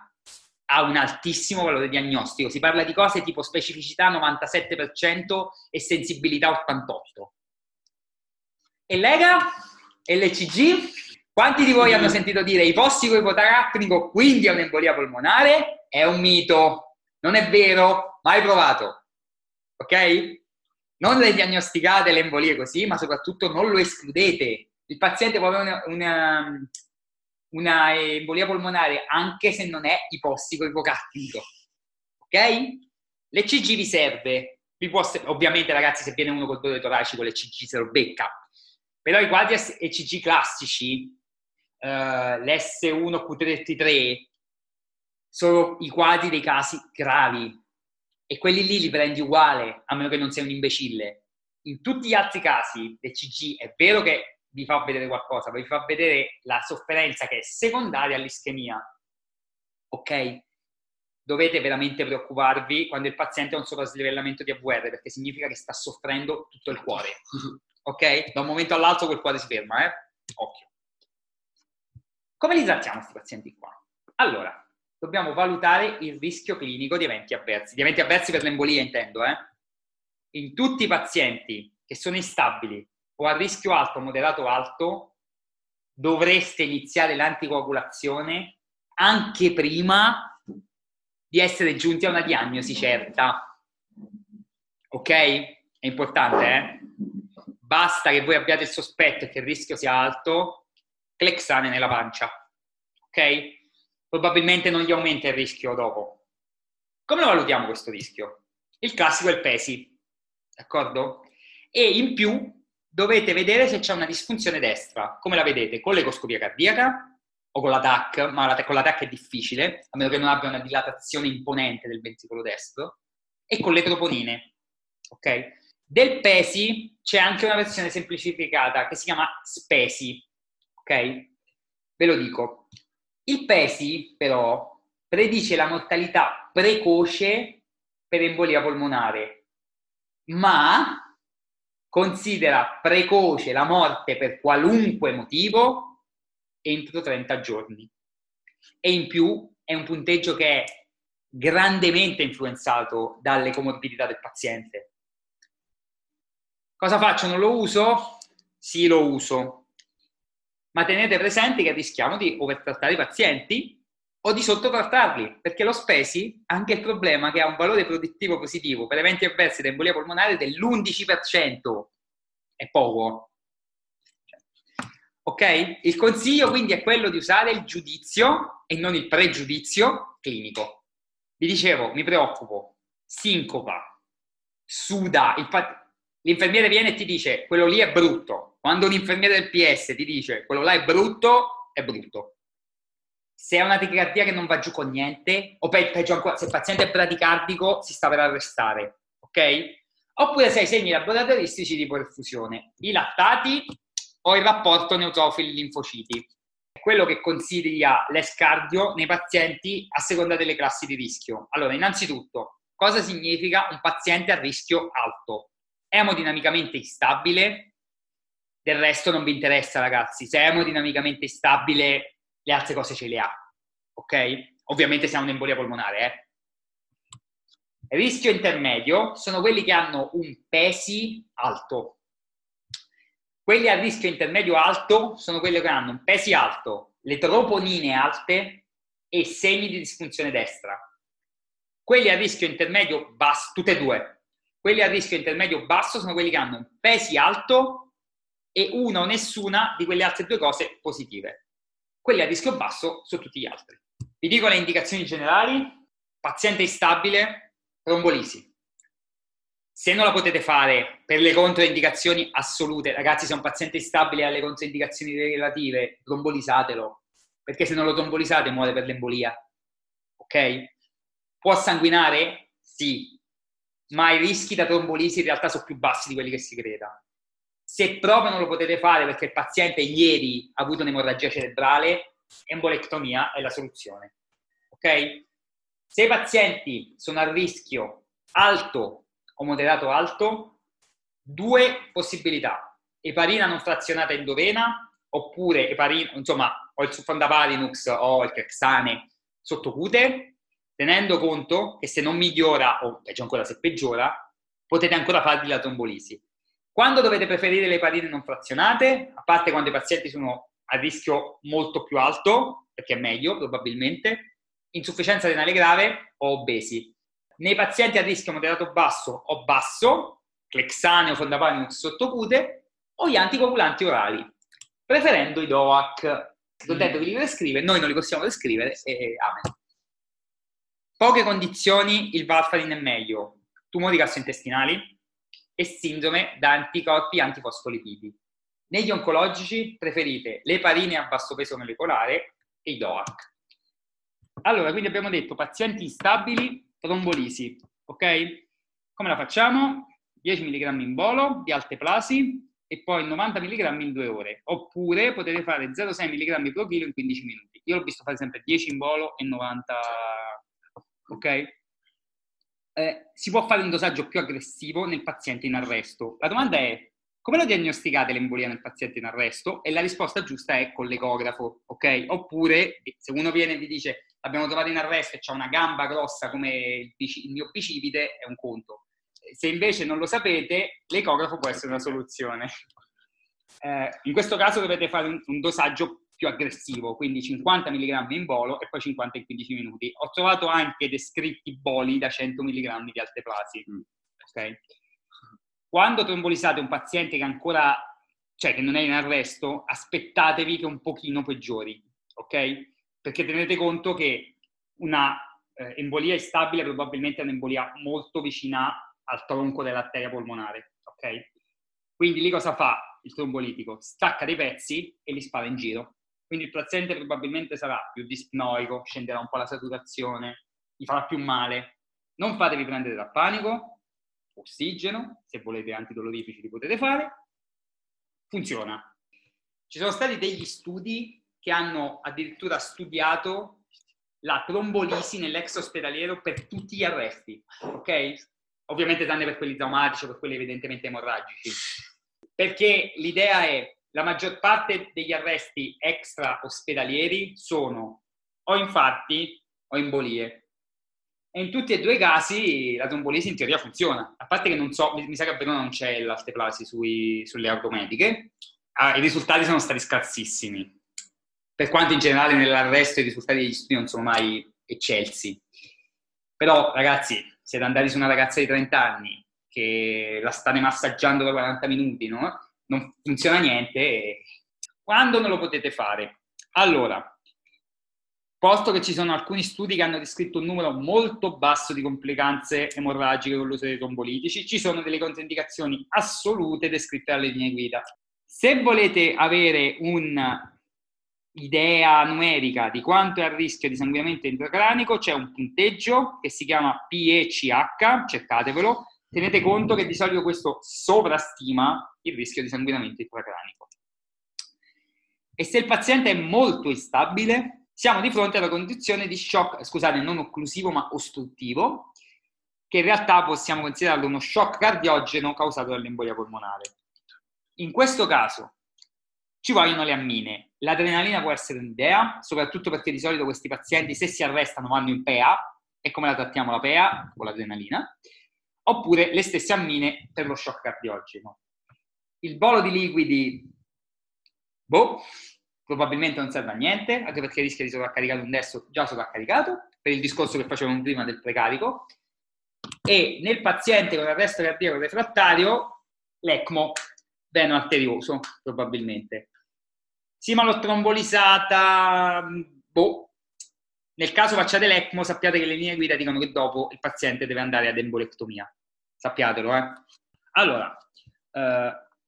ha un altissimo valore diagnostico. Si parla di cose tipo specificità 97% e sensibilità 88%. E Lega? LCG? Quanti di voi hanno sentito dire ipossico ipotarapnico, quindi è un'embolia polmonare? È un mito. Non è vero. Mai provato. Ok? Non le diagnosticate le embolie così, ma soprattutto non lo escludete. Il paziente può avere una embolia polmonare anche se non è ipossico ipocarpnico. Ok? L'ECG vi serve. Ovviamente, ragazzi, se viene uno col dolore toracico, l'ECG se lo becca. Però i quadri ECG classici, l'S1Q33, sono i quadri dei casi gravi. E quelli lì li prendi uguale, a meno che non sei un imbecille. In tutti gli altri casi, l'ECG è vero che vi fa vedere qualcosa, ma vi fa vedere la sofferenza che è secondaria all'ischemia. Ok? Dovete veramente preoccuparvi quando il paziente ha un sovraslivellamento di AVR, perché significa che sta soffrendo tutto il cuore. Ok? Da un momento all'altro quel cuore si ferma, eh? Occhio. Come li trattiamo questi pazienti qua? Allora, dobbiamo valutare il rischio clinico di eventi avversi. Di eventi avversi per l'embolia intendo, eh? In tutti i pazienti che sono instabili o a rischio alto, moderato alto, dovreste iniziare l'anticoagulazione anche prima di essere giunti a una diagnosi certa. Ok? È importante, eh? Basta che voi abbiate il sospetto e che il rischio sia alto, clexane nella pancia. Ok? Probabilmente non gli aumenta il rischio dopo. Come lo valutiamo questo rischio? Il classico è il PESI, d'accordo? E in più dovete vedere se c'è una disfunzione destra. Come la vedete? Con l'ecoscopia cardiaca o con la TAC, ma con la TAC è difficile, a meno che non abbia una dilatazione imponente del ventricolo destro, e con le troponine, ok? Del PESI c'è anche una versione semplificata che si chiama SPESI, ok? Ve lo dico. Il PESI, però, predice la mortalità precoce per embolia polmonare, ma considera precoce la morte per qualunque motivo entro 30 giorni. E in più è un punteggio che è grandemente influenzato dalle comorbidità del paziente. Cosa faccio? Non lo uso? Sì, lo uso. Ma tenete presente che rischiamo di overtrattare i pazienti o di sottotrattarli, perché lo SPESI ha anche il problema che ha un valore predittivo positivo per eventi avversi da embolia polmonare dell'11%. È poco. Ok? Il consiglio quindi è quello di usare il giudizio e non il pregiudizio clinico. Vi dicevo, mi preoccupo, sincopa, suda, l'infermiere viene e ti dice quello lì è brutto. Quando un infermiere del PS ti dice quello là è brutto, è brutto. Se è una tachicardia che non va giù con niente, o peggio ancora, se il paziente è bradicardico, si sta per arrestare, ok? Oppure se hai segni laboratoristici tipo perfusione, i lattati o il rapporto neutrofili-linfociti. È quello che consiglia l'escardio nei pazienti a seconda delle classi di rischio. Allora, innanzitutto, cosa significa un paziente a rischio alto? Emodinamicamente instabile. Del resto non vi interessa, ragazzi. Se è emodinamicamente instabile, le altre cose ce le ha. Ok? Ovviamente se ha un'embolia polmonare, eh? Rischio intermedio sono quelli che hanno un PESI alto. Quelli a rischio intermedio alto sono quelli che hanno un PESI alto, le troponine alte e segni di disfunzione destra. Quelli a rischio intermedio basso, tutte e due. Quelli a rischio intermedio basso sono quelli che hanno un PESI alto e una o nessuna di quelle altre due cose positive. Quelli a rischio basso sono tutti gli altri. Vi dico le indicazioni generali. Paziente instabile, trombolisi. Se non la potete fare per le controindicazioni assolute, ragazzi, se un paziente instabile ha le controindicazioni relative, trombolisatelo, perché se non lo trombolisate muore per l'embolia. Ok? Può sanguinare? Sì. Ma i rischi da trombolisi in realtà sono più bassi di quelli che si creda. Se proprio non lo potete fare perché il paziente ieri ha avuto un'emorragia cerebrale, embolectomia è la soluzione. Ok? Se i pazienti sono a rischio alto o moderato alto, due possibilità: eparina non frazionata endovena, oppure eparina, insomma, o il sulfandavalinux o il crexane sottocute, tenendo conto che se non migliora, o peggio ancora se peggiora, potete ancora farvi la trombolisi. Quando dovete preferire le eparine non frazionate, a parte quando i pazienti sono a rischio molto più alto, perché è meglio probabilmente, insufficienza renale grave o obesi. Nei pazienti a rischio moderato basso o basso, clexane o fondavalinux sottocute, o gli anticoagulanti orali, preferendo i DOAC. Lo detto, vi li prescrive, noi non li possiamo prescrivere, e amen. Poche condizioni il Warfarin è meglio: tumori gastrointestinali e sindrome da anticorpi antifosfolipidi. Negli oncologici preferite le eparine a basso peso molecolare e i DOAC. Allora, quindi abbiamo detto pazienti instabili, trombolisi, ok? Come la facciamo? 10 mg in bolo di alte plasi e poi 90 mg in 2 ore. Oppure potete fare 0,6 mg pro chilo in 15 minuti. Io l'ho visto fare sempre 10 in bolo e 90, ok? Si può fare un dosaggio più aggressivo nel paziente in arresto. La domanda è: come lo diagnosticate l'embolia nel paziente in arresto? E la risposta giusta è con l'ecografo, ok? Oppure, se uno viene e vi dice "abbiamo trovato in arresto e c'ha una gamba grossa come il mio bicipite", è un conto. Se invece non lo sapete, l'ecografo può essere una soluzione. In questo caso dovete fare un dosaggio più aggressivo, quindi 50 mg in bolo e poi 50 in 15 minuti. Ho trovato anche descritti boli da 100 mg di alte plasi. Okay? Quando trombolisate un paziente che ancora, cioè che non è in arresto, aspettatevi che un pochino peggiori, ok? Perché tenete conto che una embolia instabile probabilmente è un'embolia molto vicina al tronco dell'arteria polmonare, ok? Quindi lì cosa fa il trombolitico? Stacca dei pezzi e li spara in giro. Quindi il paziente probabilmente sarà più dispnoico, scenderà un po' la saturazione, gli farà più male. Non fatevi prendere da panico. Ossigeno, se volete antidolorifici li potete fare, funziona. Ci sono stati degli studi che hanno addirittura studiato la trombolisi nell'ex ospedaliero per tutti gli arresti, ok? Ovviamente tranne per quelli traumatici o per quelli evidentemente emorragici, perché l'idea è: la maggior parte degli arresti extra ospedalieri sono o infarti o embolie. E in tutti e due i casi la trombolisi in teoria funziona. A parte che non so, mi sa che a Verona non c'è l'alteplasi sulle automediche. I risultati sono stati scarsissimi. Per quanto in generale nell'arresto i risultati degli studi non sono mai eccelsi. Però, ragazzi, siete andati su una ragazza di 30 anni che la state massaggiando da 40 minuti, no? Non funziona niente. Quando non lo potete fare? Allora, posto che ci sono alcuni studi che hanno descritto un numero molto basso di complicanze emorragiche con l'uso dei trombolitici, ci sono delle controindicazioni assolute descritte dalle linee guida. Se volete avere un'idea numerica di quanto è a rischio di sanguinamento intracranico, c'è un punteggio che si chiama PECH, cercatevelo. Tenete conto che di solito questo sovrastima il rischio di sanguinamento intracranico. E se il paziente è molto instabile, siamo di fronte alla condizione di shock, scusate, non occlusivo ma ostruttivo, che in realtà possiamo considerarlo uno shock cardiogeno causato dall'embolia polmonare. In questo caso ci vogliono le ammine. L'adrenalina può essere un'idea, soprattutto perché di solito questi pazienti, se si arrestano, vanno in PEA. E come la trattiamo la PEA? Con l'adrenalina. Oppure le stesse ammine per lo shock cardiogeno. Il bolo di liquidi, probabilmente non serve a niente, anche perché rischia di sovraccaricare un destro già sovraccaricato, per il discorso che facevamo prima del precarico. E nel paziente con arresto cardiaco refrattario, l'ECMO veno arterioso, probabilmente. Sì, ma l'ho trombolisata, Nel caso facciate l'ECMO, sappiate che le linee guida dicono che dopo il paziente deve andare ad embolectomia. Sappiatelo, eh. Allora,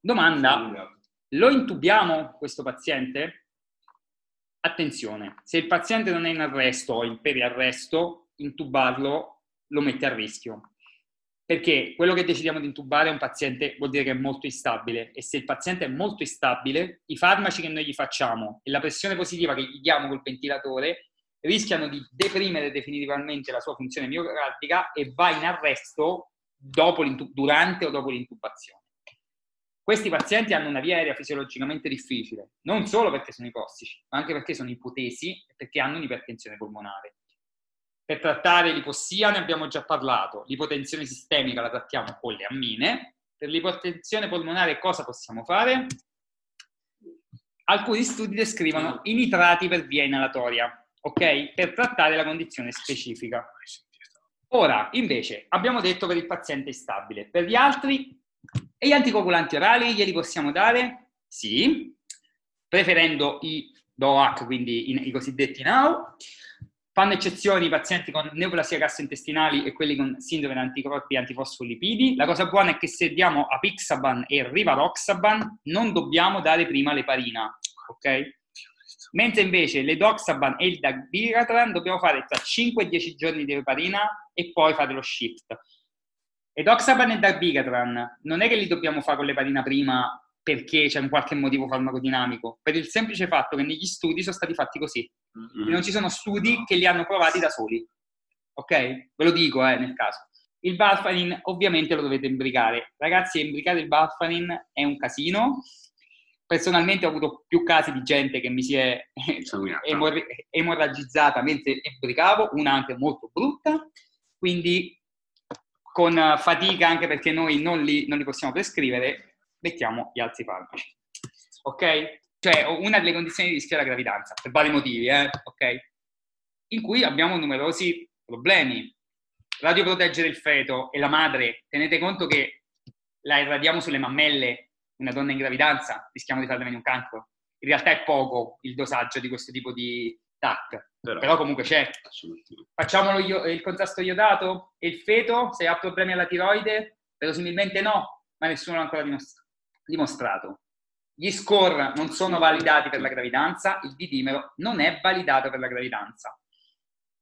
domanda: lo intubiamo questo paziente? Attenzione, se il paziente non è in arresto o in periarresto, intubarlo lo mette a rischio, perché quello che decidiamo di intubare è un paziente, vuol dire che è molto instabile, e se il paziente è molto instabile, i farmaci che noi gli facciamo e la pressione positiva che gli diamo col ventilatore rischiano di deprimere definitivamente la sua funzione miocardica e va in arresto durante o dopo l'intubazione. Questi pazienti hanno una via aerea fisiologicamente difficile, non solo perché sono ipossici, ma anche perché sono ipotesi e perché hanno un'ipertensione polmonare. Per trattare l'ipossia ne abbiamo già parlato, l'ipotensione sistemica la trattiamo con le ammine. Per l'ipotensione polmonare cosa possiamo fare? Alcuni studi descrivono i nitrati per via inalatoria, ok? Per trattare la condizione specifica. Ora, invece, abbiamo detto per il paziente instabile. Per gli altri, e gli anticoagulanti orali glieli possiamo dare? Sì, preferendo i DOAC, quindi i cosiddetti NOW. Fanno eccezioni i pazienti con neoplasie gastrointestinali e quelli con sindrome da anticorpi antifosfolipidi. La cosa buona è che se diamo apixaban e rivaroxaban non dobbiamo dare prima l'eparina, ok? Mentre invece le doxaban e il dabigatran dobbiamo fare tra 5 e 10 giorni di eparina e poi fare lo shift. E doxaban e dabigatran non è che li dobbiamo fare con l'eparina prima perché c'è un qualche motivo farmacodinamico, per il semplice fatto che negli studi sono stati fatti così. Non ci sono studi che li hanno provati da soli. Ok? Ve lo dico, nel caso. Il warfarin ovviamente lo dovete imbricare. Ragazzi, imbricare il warfarin è un casino. Personalmente ho avuto più casi di gente che mi si è emorragizzata mentre imbricavo, una anche molto brutta, quindi con fatica, anche perché noi non li possiamo prescrivere, mettiamo gli altri farmaci, ok? Cioè, una delle condizioni di rischio della gravidanza, per vari motivi, ok? In cui abbiamo numerosi problemi. Radioproteggere il feto e la madre, tenete conto che la irradiamo sulle mammelle, una donna in gravidanza, rischiamo di farle venire un cancro. In realtà è poco il dosaggio di questo tipo di TAC, però comunque c'è. Facciamo il contrasto iodato e il feto, se ha problemi alla tiroide? Verosimilmente no, ma nessuno l'ha ancora dimostrato. Gli score non sono validati per la gravidanza, il D-dimero non è validato per la gravidanza.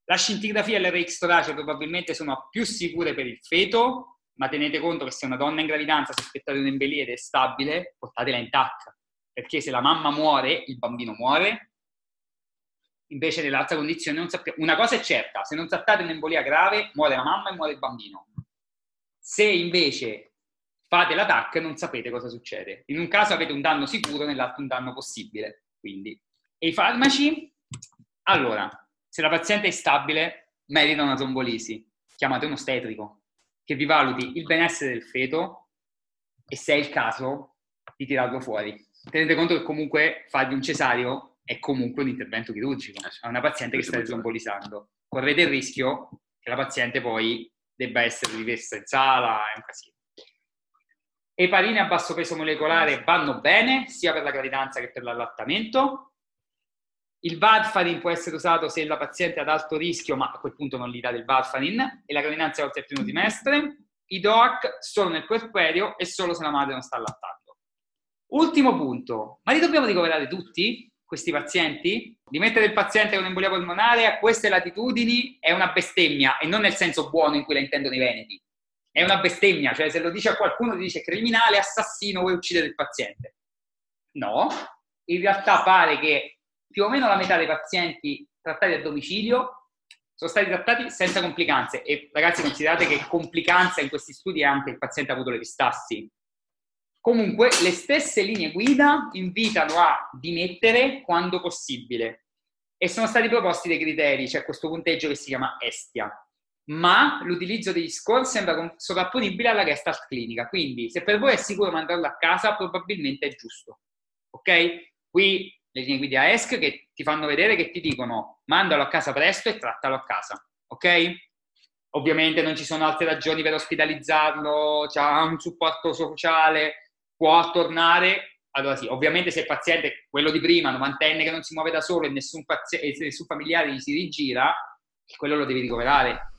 La scintigrafia e l'RX torace probabilmente sono più sicure per il feto, ma tenete conto che se una donna in gravidanza sospettate un'embolia ed è stabile, portatela intacca, perché se la mamma muore, il bambino muore. Invece nell'altra condizione non sappiamo. Una cosa è certa, se non trattate un'embolia grave, muore la mamma e muore il bambino. Se invece fate la TAC, non sapete cosa succede. In un caso avete un danno sicuro, nell'altro un danno possibile. Quindi, e i farmaci? Allora, se la paziente è stabile, merita una trombolisi. Chiamate un ostetrico che vi valuti il benessere del feto e, se è il caso, di tirarlo fuori. Tenete conto che comunque fargli un cesareo è comunque un intervento chirurgico a una paziente che sta trombolisando. Correte il rischio che la paziente poi debba essere rimessa in sala, è un casino. Eparine a basso peso molecolare vanno bene sia per la gravidanza che per l'allattamento. Il warfarin può essere usato se la paziente è ad alto rischio, ma a quel punto non gli date il warfarin, e la gravidanza è oltre il primo trimestre. I DOAC solo nel puerperio e solo se la madre non sta allattando. Ultimo punto, ma li dobbiamo ricoverare tutti questi pazienti? Di mettere il paziente con embolia polmonare a queste latitudini è una bestemmia, e non nel senso buono in cui la intendono i veneti. È una bestemmia, cioè se lo dice a qualcuno ti dice criminale, assassino, vuoi uccidere il paziente. No, in realtà pare che più o meno la metà dei pazienti trattati a domicilio sono stati trattati senza complicanze. E ragazzi, considerate che complicanza in questi studi è anche il paziente ha avuto le levistassi. Comunque le stesse linee guida invitano a dimettere quando possibile. E sono stati proposti dei criteri, cioè questo punteggio che si chiama Estia. Ma l'utilizzo degli score sembra sovrapponibile alla gestalt clinica, quindi se per voi è sicuro mandarlo a casa probabilmente è giusto, ok? Qui le linee guida ESC che ti fanno vedere, che ti dicono mandalo a casa presto e trattalo a casa, ok? Ovviamente non ci sono altre ragioni per ospitalizzarlo, c'ha un supporto sociale, può tornare, allora sì, ovviamente se il paziente, quello di prima, 90enne che non si muove da solo e nessun familiare gli si rigira, quello lo devi ricoverare.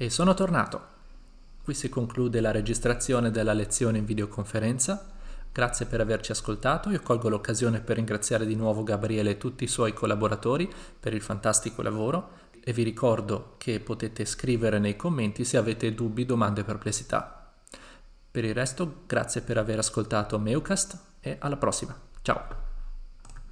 E sono tornato. Qui si conclude la registrazione della lezione in videoconferenza. Grazie per averci ascoltato. Io colgo l'occasione per ringraziare di nuovo Gabriele e tutti i suoi collaboratori per il fantastico lavoro e vi ricordo che potete scrivere nei commenti se avete dubbi, domande e perplessità. Per il resto, grazie per aver ascoltato Meucast e alla prossima. Ciao!